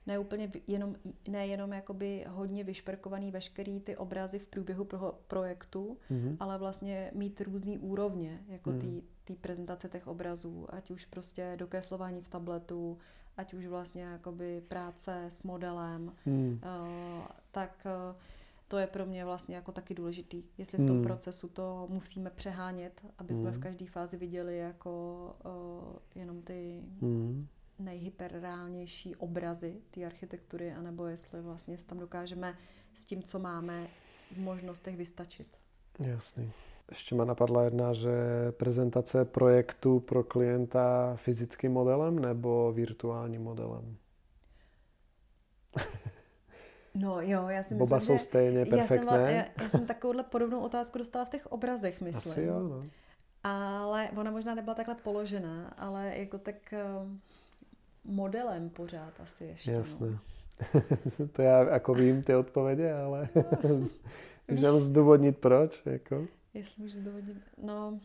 ne úplně jenom, ne jenom jakoby hodně vyšperkovaný veškerý ty obrazy v průběhu pro, projektu, mm. ale vlastně mít různý úrovně jako mm. té prezentace těch obrazů, ať už prostě dokreslování v tabletu, ať už vlastně jakoby práce s modelem, hmm. tak to je pro mě vlastně jako taky důležitý. Jestli v tom hmm. procesu to musíme přehánět, aby jsme hmm. v každé fázi viděli jako jenom ty hmm. nejhyperreálnější obrazy té architektury, anebo jestli vlastně tam dokážeme s tím, co máme, v možnostech vystačit. Jasný. Ještě mě napadla jedna, že prezentace projektu pro klienta fyzickým modelem nebo virtuálním modelem? No jo, já si myslím, Oba že... jsou stejně perfektné. Já jsem, já, já jsem takovouhle podobnou otázku dostala v těch obrazech, myslím. Asi jo, no. Ale ona možná nebyla takhle položená, ale jako tak modelem pořád asi ještě. Jasné. No. To já jako vím ty odpovědi, ale... No. Můžeme zdůvodnit proč? Jako? Jestli můžu zdůvodnit, no,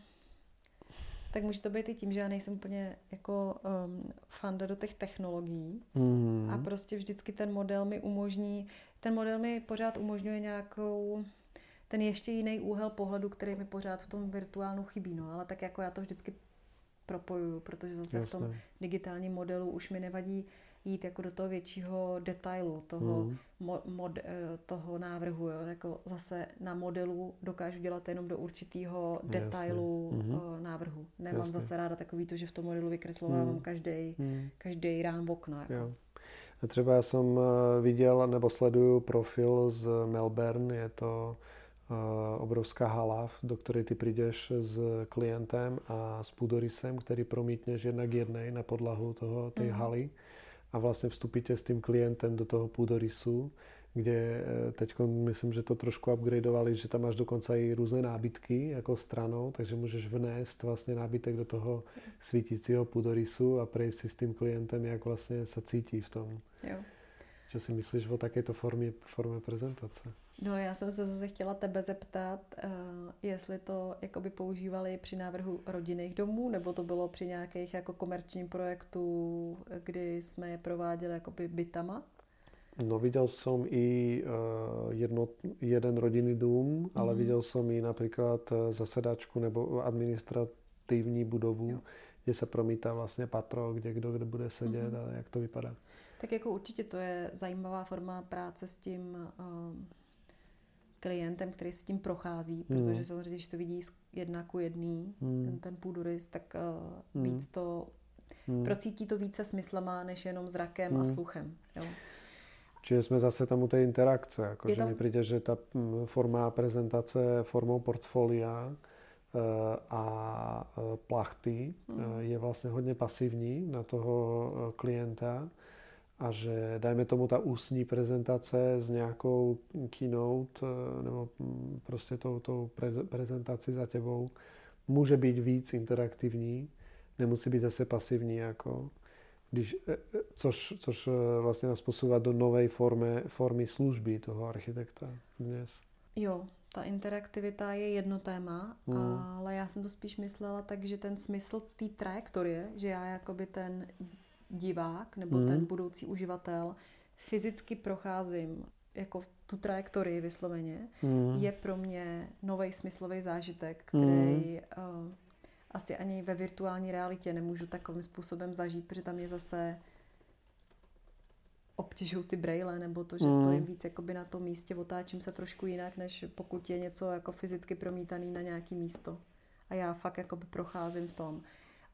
tak může to být i tím, že já nejsem úplně jako um, fanda do těch technologií mm. a prostě vždycky ten model mi umožní, ten model mi pořád umožňuje nějakou, ten ještě jiný úhel pohledu, který mi pořád v tom virtuálnu chybí, no, ale tak jako já to vždycky propojuju, protože zase Jasne. V tom digitálním modelu už mi nevadí jít jako do toho většího detailu toho, mm. mo, mod, toho návrhu. Jo? Jako zase na modelu dokážu dělat jenom do určitého detailu Jasne. Návrhu. Nemám Jasne. Zase ráda takový to, že v tom modelu vykreslovávám mm. každý mm. každý rám okna. Jako. Jo. A třeba já jsem viděl nebo sleduju profil z Melbourne, je to obrovská hala, do které ty přijdeš s klientem a s půdorysem, který promítneš jednak jednej na podlahu toho, té mm. haly. A vlastně vstupíte s tím klientem do toho půdorysu, kde teď myslím, že to trošku upgradeovali, že tam máš dokonce i různé nábytky jako stranou, takže můžeš vnést vlastně nábytek do toho svítícího půdorysu a přejít si s tím klientem, jak vlastně se cítí v tom. Jo. Co si myslíš o takéto formě, formě prezentace? No já jsem se zase chtěla tebe zeptat, uh, jestli to jakoby používali při návrhu rodinných domů, nebo to bylo při nějakých jako komerčním projektu, kdy jsme je prováděli jakoby bytama? No viděl jsem i uh, jedno, jeden rodinný dům, mm-hmm. ale viděl jsem i například zasedačku nebo administrativní budovu, jo. kde se promítá vlastně patro, kde kdo kde bude sedět mm-hmm. a jak to vypadá. Tak jako určitě to je zajímavá forma práce s tím uh, klientem, který se tím prochází, protože mm. samozřejmě, když to vidí jedna ku jedný, mm. ten, ten půdorys, tak uh, mm. víc to, mm. procítí to více smyslama, než jenom zrakem mm. a sluchem. Jo. Čiže jsme zase tam u té interakce, jako, že tam... mi přijde, že ta forma prezentace formou portfolia a plachty mm. je vlastně hodně pasivní na toho klienta, a že dajme tomu ta ústní prezentace s nějakou keynote nebo prostě tou, tou prezentaci za tebou může být víc interaktivní, nemusí být zase pasivní, jako, když, což, což vlastně nás posouvá do nové formy, formy služby toho architekta dnes. Jo, ta interaktivita je jedno téma, mm. ale já jsem to spíš myslela tak, že ten smysl té trajektorie, že já jakoby ten... divák nebo hmm. ten budoucí uživatel fyzicky procházím jako tu trajektorii vysloveně, hmm. je pro mě nový smyslový zážitek, který hmm. uh, asi ani ve virtuální realitě nemůžu takovým způsobem zažít, protože tam je zase obtěžují ty brejle, nebo to, že hmm. stojím víc jakoby na tom místě, otáčím se trošku jinak, než pokud je něco jako fyzicky promítaný na nějaký místo. A já fakt jakoby procházím v tom.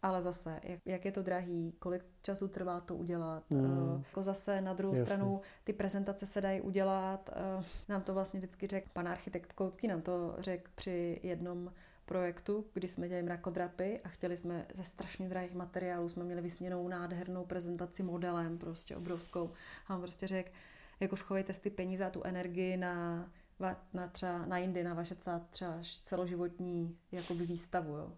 Ale zase, jak, jak je to drahý, kolik času trvá to udělat. Mm. Uh, jako zase na druhou Jasně. stranu ty prezentace se dají udělat. Uh, nám to vlastně vždycky řekl pan architekt Koucký, nám to řekl při jednom projektu, kdy jsme dělali mrakodrapy a chtěli jsme ze strašně drahých materiálů, jsme měli vysněnou nádhernou prezentaci modelem, prostě obrovskou. A on prostě řekl, jako schovejte si ty peníze a tu energii na, na, třeba, na jindy, na vaše třeba celoživotní jakoby výstavu, jo.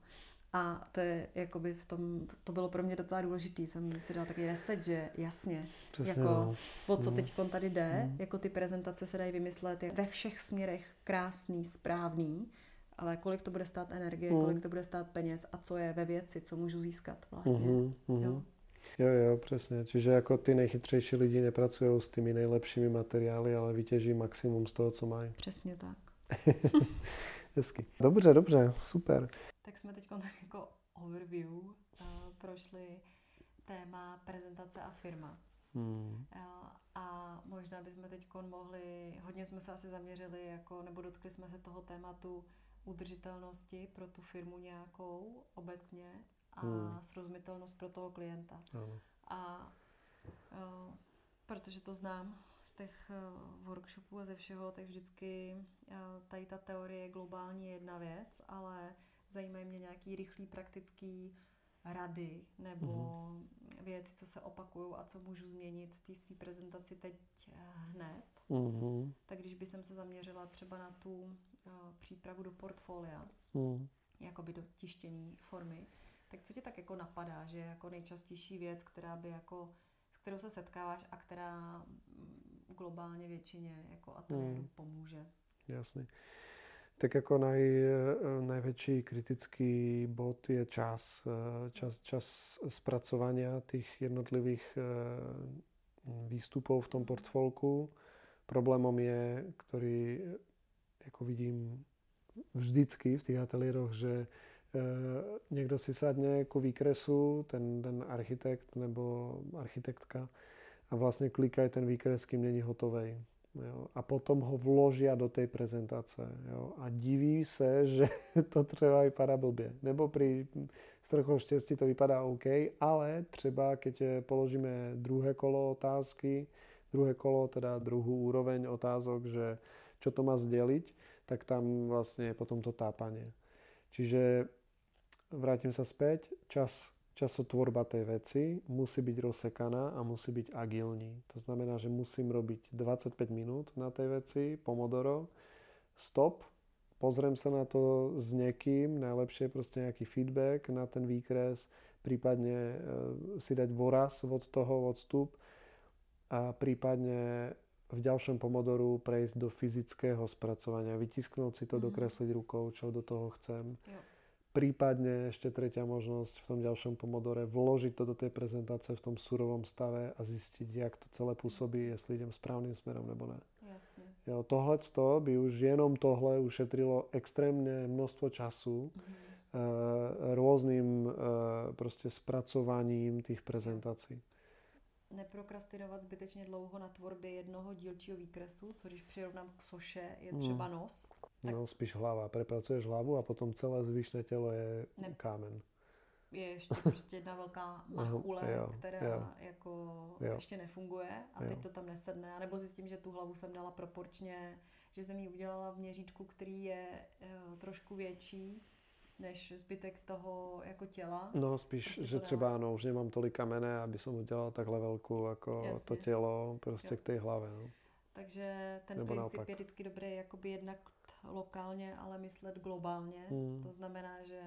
A to je jakoby v tom, to bylo pro mě docela důležitý, jsem si dala taky reset, že jasně, přesně, jako no. o co mm. teďkon tady jde, mm. jako ty prezentace se dají vymyslet je ve všech směrech krásný, správný, ale kolik to bude stát energie, mm. kolik to bude stát peněz a co je ve věci, co můžu získat vlastně, mm. jo. Jo, jo, přesně. Čiže jako ty nejchytřejší lidi nepracují s těmi nejlepšími materiály, ale vytěží maximum z toho, co mají. Přesně tak. Hezky. Dobře, dobře, super. Tak jsme teď tak jako overview uh, prošli téma prezentace a firma. Hmm. Uh, a možná bychom teď mohli, hodně jsme se asi zaměřili, jako, nebo dotkli jsme se toho tématu udržitelnosti pro tu firmu nějakou obecně a hmm. srozumitelnost pro toho klienta. Hmm. A uh, protože to znám z těch uh, workshopů a ze všeho, tak vždycky uh, tady ta teorie globální je jedna věc, ale zajímají mě nějaký rychlý, praktický rady nebo mm. věci, co se opakují a co můžu změnit v té své prezentaci teď hned. Mm. Tak když by jsem se zaměřila třeba na tu uh, přípravu do portfolia, mm. jakoby do tištění formy, tak co tě tak jako napadá, že jako nejčastější věc, která by jako, s kterou se setkáváš a která globálně většině jako ateliéru mm. pomůže? Jasný. Tak jako naj, najväčší kritický bod je čas. Čas, čas spracovania tých jednotlivých výstupov v tom portfolku. Problémom je, ktorý ako vidím vždycky v tých ateliéroch, že niekto si sadne ku výkresu, ten, ten architekt nebo architektka a vlastne kliká ten výkres, kým není hotovej. Jo, a potom ho vložia do tej prezentace. Jo, a diví se, že to třeba vypadá blbě. Nebo pri strchom štěstí to vypadá OK, ale třeba keď položíme druhé kolo otázky, druhé kolo, teda druhou úroveň otázok, že čo to má sdělit, tak tam vlastně je potom to tápanie. Čiže vrátim sa späť, čas Časotvorba tej veci musí byť rozsekaná a musí byť agilní. To znamená, že musím robiť dvadsaťpäť minút na tej veci, pomodoro, stop, pozriem sa na to s niekým, najlepšie proste nejaký feedback na ten výkres, prípadne si dať voraz od toho odstup a prípadne v ďalšom pomodoru prejsť do fyzického spracovania, vytisknúť si to, dokresliť rukou, čo do toho chcem. Jo. Prípadne ešte tretia možnosť v tom ďalšom pomodore vložiť to do tej prezentácie v tom surovom stave a zistiť, jak to celé pôsobí, jestli idem správnym smerom nebo ne. Jasne. Jo, tohleto by už jenom tohle ušetrilo extrémne množstvo času mm-hmm. e, rôznym e, proste spracovaním tých prezentácií. Neprokrastinovat zbytečně dlouho na tvorbě jednoho dílčího výkresu, co když přirovnám k soše, je třeba nos. Tak... No, spíš hlava. Prepracuješ hlavu a potom celé zvyšné tělo je ne... kámen. Je ještě prostě jedna velká machule, jo, která jo. Jako jo. ještě nefunguje a teď jo. to tam nesedne. Nebo zjistím, že tu hlavu jsem dala proporčně, že jsem ji udělala v měřítku, který je uh, trošku větší než zbytek toho jako těla. No spíš, prostě že třeba ano, už nemám tolik kamene, aby som udělala takhle velkou jako jasně. to tělo prostě jo. k té hlavě. No. Takže ten nebo princip naopak. Je vždycky dobrý jakoby jednak lokálně, ale myslet globálně. Hmm. To znamená, že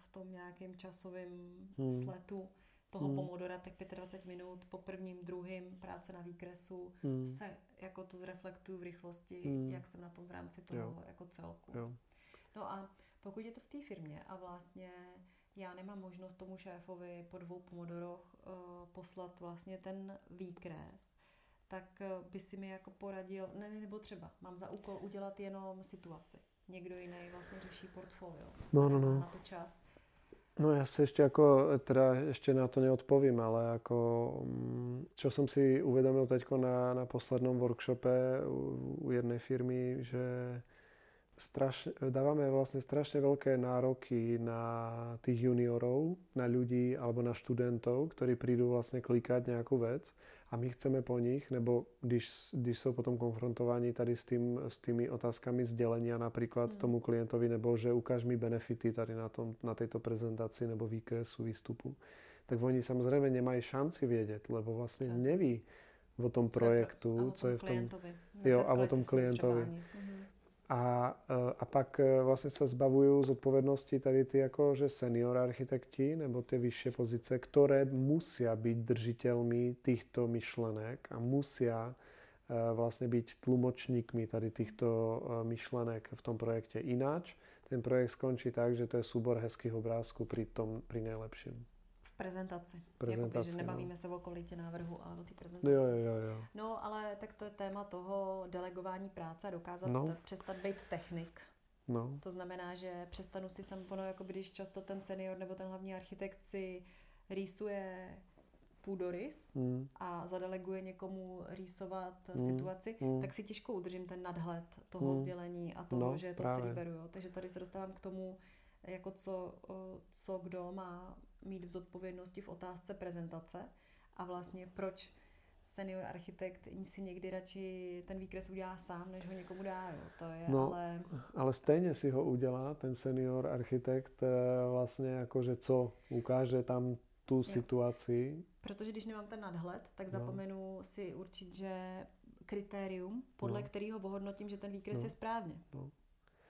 v tom nějakém časovém hmm. sletu toho hmm. pomodora, tak dvacet pět minut po prvním, druhém práce na výkresu hmm. se jako to zreflektuju v rychlosti, hmm. jak jsem na tom v rámci toho jo. jako celku. Jo. No a pokud je to v té firmě a vlastně já nemám možnost tomu šéfovi po dvou pomodoroch uh, poslat vlastně ten výkres, tak by si mi jako poradil, ne, nebo třeba mám za úkol udělat jenom situaci. Někdo jiný vlastně řeší portfolio. No, no, no. Na to čas. No ja si ešte ako, teda ešte na to neodpovím, ale ako, čo som si uvedomil teďko na, na poslednom workshope u, u jednej firmy, že strašne, dávame vlastne strašne veľké nároky na tých juniorov, na ľudí alebo na študentov, ktorí prídu vlastne klikať nejakú vec a my chceme po nich, nebo když, když sú potom konfrontovaní tady s, tým, s tými otázkami zdelenia napríklad mm. tomu klientovi, nebo že ukáž mi benefity tady na, tom, na tejto prezentácii nebo výkresu výstupu, tak oni samozrejme nemajú šanci vedieť, lebo vlastne Co? neví o tom projektu, co je v tom... A o tom klientovi. Jo, a o tom klientovi. A, a pak vlastně se zbavují z odpovědnosti tady ty jakože senior architekti nebo ty vyšší pozice, které musí být držitelmi těchto myšlenek a musí vlastně být tlumočníkmi tady těchto myšlenek v tom projekte. Ináč ten projekt skončí tak, že to je soubor hezkých obrázků při tom, při nejlepším. Prezentaci. Prezentaci Jakoby, že nebavíme no. se o kvalitě návrhu, ale o té prezentaci. Jo, jo, jo. No, ale tak to je téma toho delegování práce a dokázat no. přestat být technik. No. To znamená, že přestanu si sám pono, jako když často ten senior nebo ten hlavní architekt si rýsuje půdorys mm. a zadeleguje někomu rýsovat mm. situaci, mm. tak si těžko udržím ten nadhled toho mm. sdělení a toho, no, že to právě. Celý beru. Jo. Takže tady se dostávám k tomu, jako co, co kdo má mít v zodpovědnosti v otázce prezentace a vlastně proč senior architekt si někdy radši ten výkres udělá sám, než ho někomu dá. Jo. To je, no, ale... ale stejně si ho udělá ten senior architekt vlastně jakože co ukáže tam tu jo. situaci. Protože když nemám ten nadhled, tak zapomenu no. si určit, že kritérium, podle no. kterého ohodnotím, že ten výkres no. je správně. No.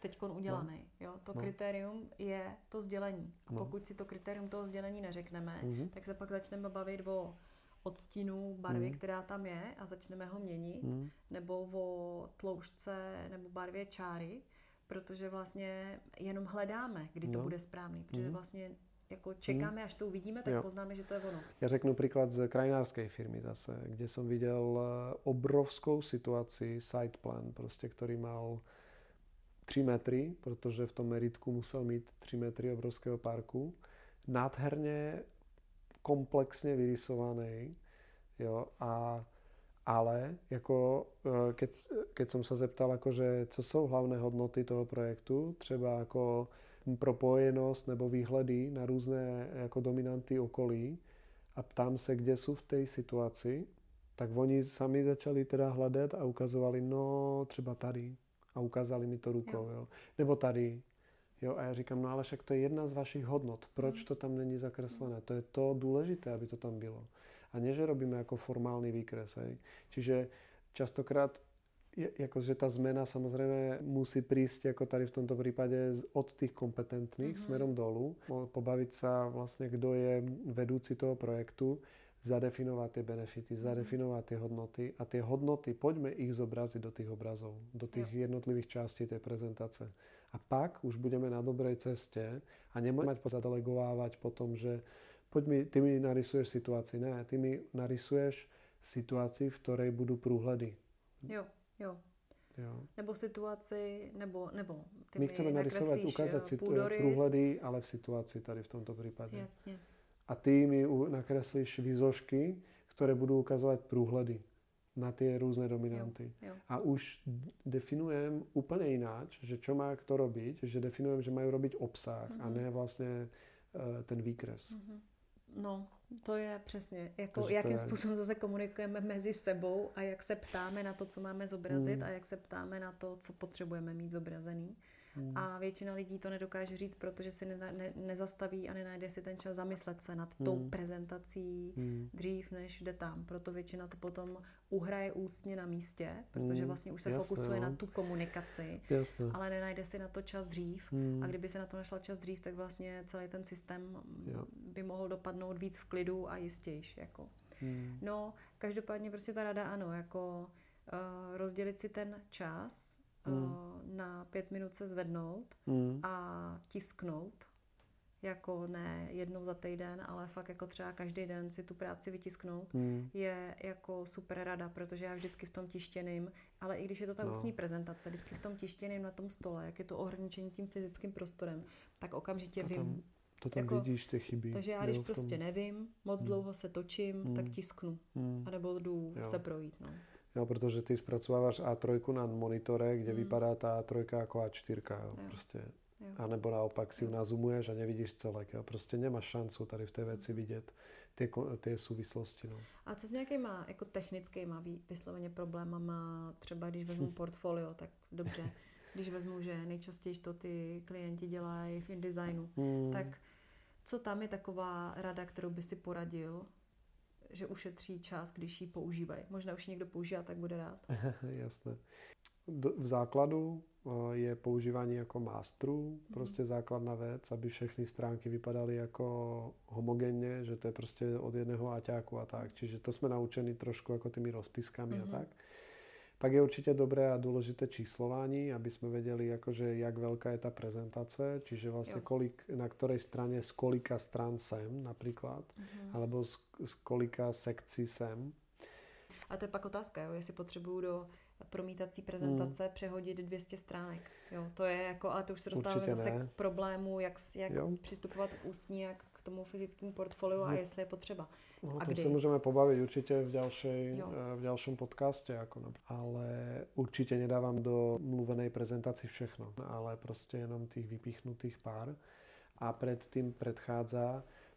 teďkon udělaný. No. Jo? To no. kritérium je to sdělení. A no. pokud si to kritérium toho sdělení neřekneme, mm-hmm. tak se pak začneme bavit o odstínu barvy, mm-hmm. která tam je a začneme ho měnit, mm-hmm. nebo o tloušťce nebo barvě čáry, protože vlastně jenom hledáme, kdy no. to bude správný. Protože mm-hmm. vlastně jako čekáme, až to uvidíme, tak jo. poznáme, že to je ono. Já řeknu příklad z krajinárské firmy zase, kde jsem viděl obrovskou situaci site plan, prostě, který mal tři metry, protože v tom meritku musel mít tři metry obrovského parku, nádherně komplexně vyrysovaný, jo, a, ale jako keď, keď som sa zeptal, akože, co jsou hlavné hodnoty toho projektu, třeba jako propojenost nebo výhledy na různé jako dominanty okolí a ptám se, kde jsou v té situaci, tak oni sami začali teda hledat a ukazovali, no třeba tady, a ukázali mi to rukou, jo. Jo. Nebo tady. Jo. A já říkám, no ale však to je jedna z vašich hodnot. Proč to tam není zakreslené? To je to důležité, aby to tam bylo. A ne, že robíme jako formální výkres. Hej. Čiže častokrát je, jako, že ta změna samozřejmě musí přijít jako tady v tomto případě od těch kompetentných mm-hmm. směrem dolů. Pobavit se vlastně, kdo je vedoucí toho projektu, zadefinovat ty benefity, zadefinovat ty hodnoty a ty hodnoty, pojďme ich zobrazit do těch obrazů, do těch jo. jednotlivých částí té prezentace. A pak už budeme na dobré cestě a nemůžeme zadelegovávat potom, že pojď mi, ty mi narysuješ situaci. Ne, ty mi narysuješ situaci, v které budou průhledy. Jo, jo. Jo. Nebo situaci, nebo, nebo ty my chceme narysovat, ukázat jo, situ- průhledy, ale v situaci tady v tomto případě. Jasně. A ty mi nakreslíš výzošky, které budou ukazovat průhledy na ty různé dominanty. Jo, jo. A už definujem úplně jináč, že čo má kto robiť, že definujem, že mají robiť obsah mm-hmm. a ne vlastně ten výkres. Mm-hmm. No, to je přesně. Jako, to jakým je... způsobem zase komunikujeme mezi sebou a jak se ptáme na to, co máme zobrazit mm. a jak se ptáme na to, co potřebujeme mít zobrazený. Hmm. A většina lidí to nedokáže říct, protože si ne, ne, nezastaví a nenajde si ten čas zamyslet se nad tou hmm. prezentací hmm. dřív, než jde tam. Proto většina to potom uhraje ústně na místě, protože vlastně už se Jasne, fokusuje no. na tu komunikaci, Jasne. Ale nenajde si na to čas dřív. Hmm. A kdyby se na to našla čas dřív, tak vlastně celý ten systém jo. by mohl dopadnout víc v klidu a jistější. Jako. Hmm. No, každopádně prostě ta rada ano, jako uh, rozdělit si ten čas, Mm. na pět minut se zvednout mm. a tisknout. Jako ne jednou za týden, ale fakt jako třeba každý den si tu práci vytisknout mm. je jako super rada, protože já vždycky v tom tištěným, ale i když je to ta no. ústní prezentace, vždycky v tom tištěným na tom stole, jak je to ohraničení tím fyzickým prostorem, tak okamžitě to tam, vím. To tam jako, vidíš ty chyby. Takže já když jo, prostě nevím, moc mm. dlouho se točím, mm. tak tisknu. Mm. A nebo jdu jo. se projít. No. Jo, protože ty zpracováváš á tři na monitore, kde mm. vypadá ta á tři jako á čtyři, jo, jo. prostě. Jo. A nebo naopak si ju nazumuješ a nevidíš celek, jo. Prostě nemáš šancu tady v té věci vidět ty, ty souvislosti, no. A co s nějakýma jako technickýma vysloveně problémama, třeba když vezmu portfolio, tak dobře. Když vezmu, že nejčastěji to ty klienti dělají v InDesignu, mm. tak co tam je taková rada, kterou by si poradil? že ušetří čas, když ji používají. Možná už někdo používá, tak bude rád. Jasné. V základu je používání jako masteru, prostě základná věc, aby všechny stránky vypadaly jako homogenně, že to je prostě od jedného aťáku a tak. Čiže to jsme naučeni trošku jako tými rozpiskami mm-hmm. a tak. Pak je určitě dobré a důležité číslování, aby jsme věděli, jakože, jak velká je ta prezentace, čiže vlastně kolik, na které straně z kolika stran jsem například, mm-hmm. alebo z, z kolika sekcí jsem. A to je pak otázka, jo, jestli potřebuju do promítací prezentace hmm. přehodit dvě stě stránek. Jo, to je jako, ale to už se dostáváme určitě zase ne. k problému, jak, jak přistupovat k ústní, jak k tomu fyzickému portfoliu no. a jestli je potřeba. No, a to se můžeme pobavit určitě v další, v dalším podcastu. Jako, ale určitě nedávám do mluvené prezentaci všechno, ale prostě jenom těch vypichnutých pár. A předtím předchází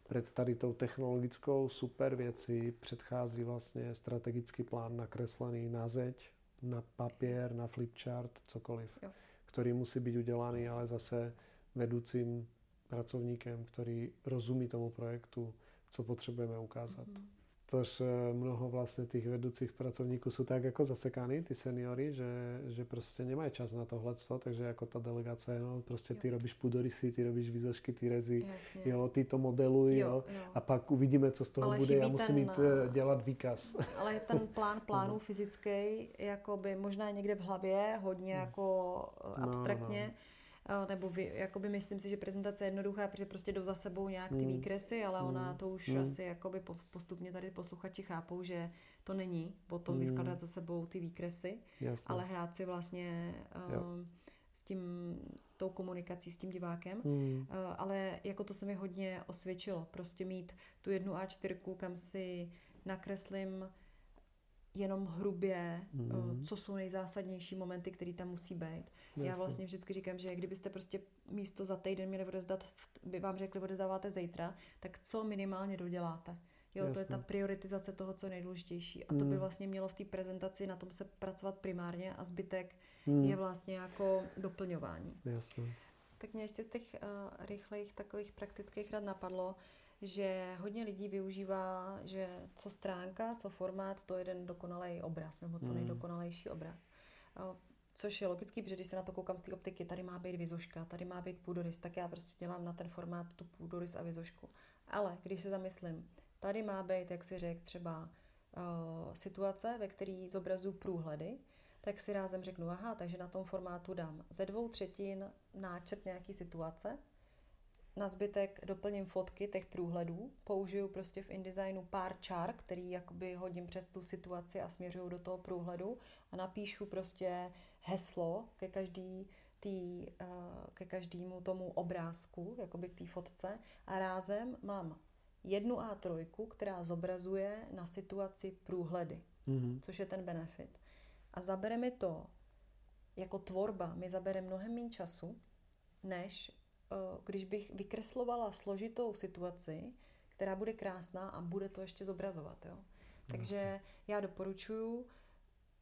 před tady tou technologickou super věcí předchází vlastně strategický plán nakreslený na zeď, na papír, na flipchart, cokoliv, jo. který musí být udělaný, ale zase vedoucím pracovníkem, který rozumí tomu projektu, co potřebujeme ukázat. Mm-hmm. Což mnoho vlastně těch vedoucích pracovníků jsou tak jako zasekány, ty seniory, že, že prostě nemají čas na tohleto, takže jako ta delegace, no prostě ty jo. robíš pudorysy, ty robíš výzošky, ty rezy, jasně. jo, ty to modeluj, jo, jo. jo, a pak uvidíme, co z toho ale bude, já musím ten, jít dělat výkaz. Ale ten plán plánů no. fyzický, jakoby možná někde v hlavě, hodně no. jako abstraktně, no, no. nebo vy, jakoby myslím si, že prezentace je jednoduchá, protože prostě jdou za sebou nějak ty výkresy, ale ona to už mm. asi jakoby postupně tady posluchači chápou, že to není potom mm. vyskládat za sebou ty výkresy, jasně. ale hrát si vlastně um, s tím, s tou komunikací s tím divákem, mm. uh, ale jako to se mi hodně osvědčilo, prostě mít tu jednu á čtyřku, kam si nakreslím jenom hrubě, mm. co jsou nejzásadnější momenty, které tam musí být. Jasně. Já vlastně vždycky říkám, že kdybyste prostě místo za týden měli odezdat, by vám řekli, odezdáváte zítra, tak co minimálně doděláte. Jo, jasně. to je ta prioritizace toho, co je nejdůležitější. A to by vlastně mělo v té prezentaci na tom se pracovat primárně a zbytek mm. je vlastně jako doplňování. Jasně. Tak mě ještě z těch uh, rychlejch takových praktických rad napadlo, že hodně lidí využívá, že co stránka, co formát, to je jeden dokonalý obraz, nebo co nejdokonalejší obraz. Což je logický, protože když se na to koukám z té optiky, tady má být vizuška, tady má být půdorys, tak já prostě dělám na ten formát tu půdorys a vizušku. Ale když se zamyslím, tady má být, jak si řekl, třeba uh, situace, ve které zobrazuju průhledy, tak si rázem řeknu, aha, takže na tom formátu dám ze dvou třetin náčrt nějaký situace, na zbytek doplním fotky těch průhledů, použiju prostě v InDesignu pár čar, který jakoby hodím přes tu situaci a směřuju do toho průhledu a napíšu prostě heslo ke, každý tý, ke každému tomu obrázku, jakoby k té fotce a rázem mám jednu á tři, která zobrazuje na situaci průhledy, mm-hmm. což je ten benefit. A zabere mi to, jako tvorba mi zabere mnohem méně času, než když bych vykreslovala složitou situaci, která bude krásná a bude to ještě zobrazovat. Jo? Takže já doporučuji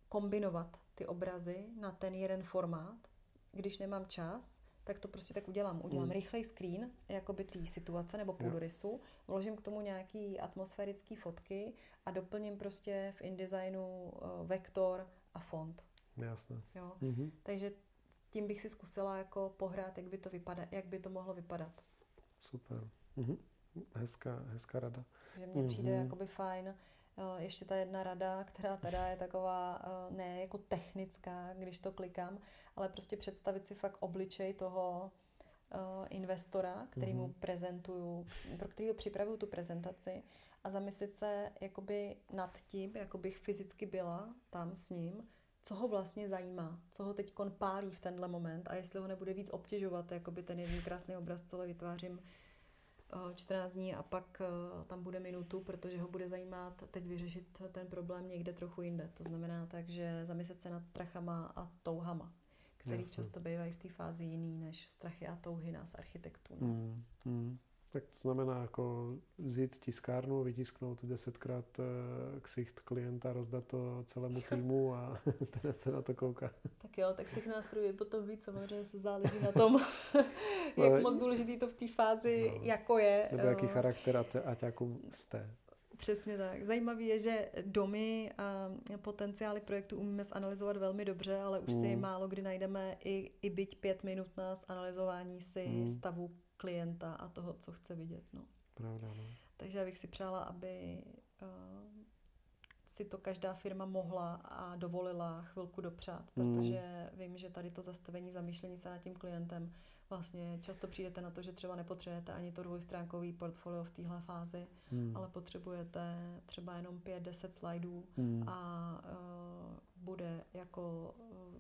kombinovat ty obrazy na ten jeden formát. Když nemám čas, tak to prostě tak udělám. Udělám mm. rychlej screen, jakoby té situace nebo půdorysu, vložím k tomu nějaký atmosférický fotky a doplním prostě v InDesignu vektor a font. Jasné. Jo? Mm-hmm. Takže tím bych si zkusila jako pohrát, jak by to vypadá, jak by to mohlo vypadat. Super. Mhm. Hezká, hezká rada. Že mně mhm. přijde jakoby fajn. Ještě ta jedna rada, která teda je taková ne jako technická, když to klikám, ale prostě představit si fakt obličej toho investora, kterýmu mhm. prezentuju, pro kterýho připravuju tu prezentaci a zamyslit se jakoby nad tím, jako bych fyzicky byla tam s ním, co ho vlastně zajímá, co ho teď pálí v tenhle moment a jestli ho nebude víc obtěžovat, jakoby ten jeden krásný obraz, co vytvářím čtrnáct dní a pak tam bude minutu, protože ho bude zajímat teď vyřešit ten problém někde trochu jinde. To znamená tak, že zamyslet se nad strachama a touhama, který Jasne. často bývají v té fázi jiný než strachy a touhy nás architektů. Mm, mm. Tak to znamená jako vzít tiskárnu, vytisknout desetkrát ksicht klienta, rozdat to celému týmu a teda se na to kouká. Tak jo, tak těch nástrojů je potom víc, samozřejmě se záleží na tom, jak moc důležitý to v té fázi no. jako je. Nebo jaký charakter a aťákům jste. Přesně tak. Zajímavé je, že domy a potenciály projektů umíme analyzovat velmi dobře, ale už mm. si málo kdy najdeme i, i byť pět minut na analyzování si mm. stavu klienta a toho, co chce vidět. No. Pravda, no. Takže já bych si přála, aby uh, si to každá firma mohla a dovolila chvilku dopřát, protože mm. vím, že tady to zastavení, zamýšlení se nad tím klientem, vlastně často přijdete na to, že třeba nepotřebujete ani to dvojstránkový portfolio v téhle fázi, hmm. ale potřebujete třeba jenom pět, deset slajdů hmm. a uh, bude jako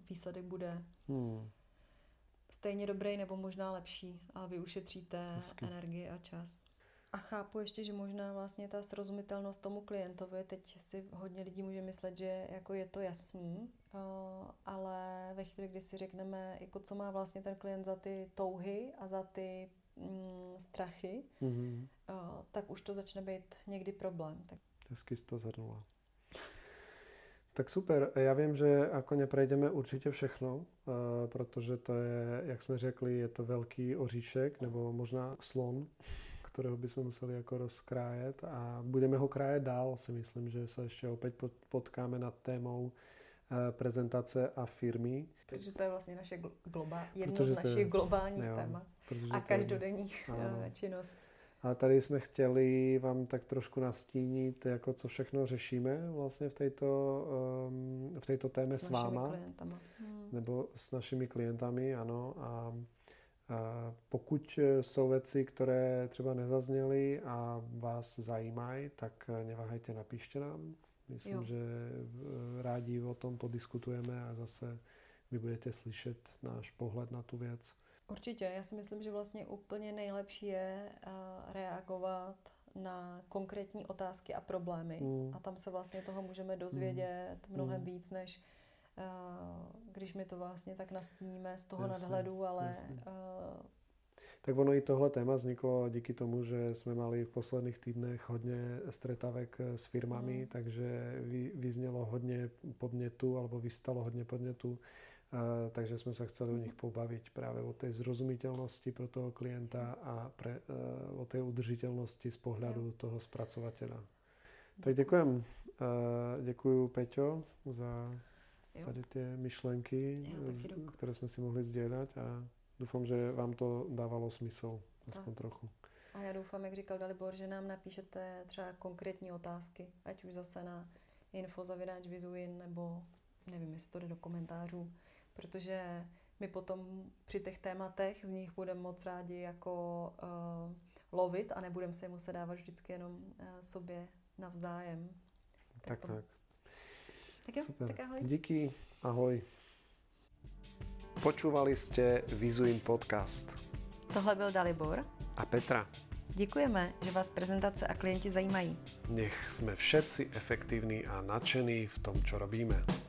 výsledek bude hmm. stejně dobrý nebo možná lepší a vy ušetříte Hezky. energii a čas. A chápu ještě, že možná vlastně ta srozumitelnost tomu klientovi, teď si hodně lidí může myslet, že jako je to jasný, ale ve chvíli, kdy si řekneme, jako co má vlastně ten klient za ty touhy a za ty mm, strachy, mm-hmm. tak už to začne být někdy problém. Hezky jsi to zhrnula. Tak super, já vím, že jako neprejdeme určitě všechno, protože to je, jak jsme řekli, je to velký oříšek nebo možná slon, kterého bychom museli jako rozkrájet a budeme ho krájet dál, si myslím, že se ještě opět potkáme nad témou prezentace a firmy. Protože to je vlastně naše globa, jedno protože z našich je, globálních jo, témat a každodenních je, činností. A tady jsme chtěli vám tak trošku nastínit, jako co všechno řešíme vlastně v této, v této téme s, s váma. Klientama. Nebo s našimi klientami, ano. A A pokud jsou věci, které třeba nezazněly a vás zajímají, tak neváhejte, napište nám. Myslím, jo. že rádi o tom podiskutujeme a zase vy budete slyšet náš pohled na tu věc. Určitě, já si myslím, že vlastně úplně nejlepší je reagovat na konkrétní otázky a problémy. Mm. A tam se vlastně toho můžeme dozvědět mm. mnohem mm. víc, než když my to vlastně tak nastíníme z toho jasně, nadhledu, ale... Uh... Tak ono i tohle téma vzniklo díky tomu, že jsme měli v posledních týdnech hodně stretávek s firmami, hmm. takže vy, vyznělo hodně podnětů, alebo vystalo hodně podnětů, uh, takže jsme se chceli hmm. o nich pobavit právě o té zrozumitelnosti pro toho klienta a pre, uh, o té udržitelnosti z pohledu hmm. toho zpracovatela. Tak děkujem. Uh, děkuju, Peťo, za... tady ty myšlenky, jo, které jsme si mohli sdělat a doufám, že vám to dávalo smysl, aspoň trochu. A já doufám, jak říkal Dalibor, že nám napíšete třeba konkrétní otázky, ať už zase na info zavináč vizuin nebo nevím, jestli to jde do komentářů, protože my potom při těch tématech z nich budeme moc rádi jako uh, lovit a nebudeme se muset dávat vždycky jenom uh, sobě navzájem. Tak, tak. tak. Tak jo, super. Tak ahoj. Díky, ahoj. Počúvali ste Vizuin podcast. Tohle byl Dalibor a Petra. Děkujeme, že vás prezentace a klienti zajímají. Nech jsme všetci efektivní a nadšení v tom, čo robíme.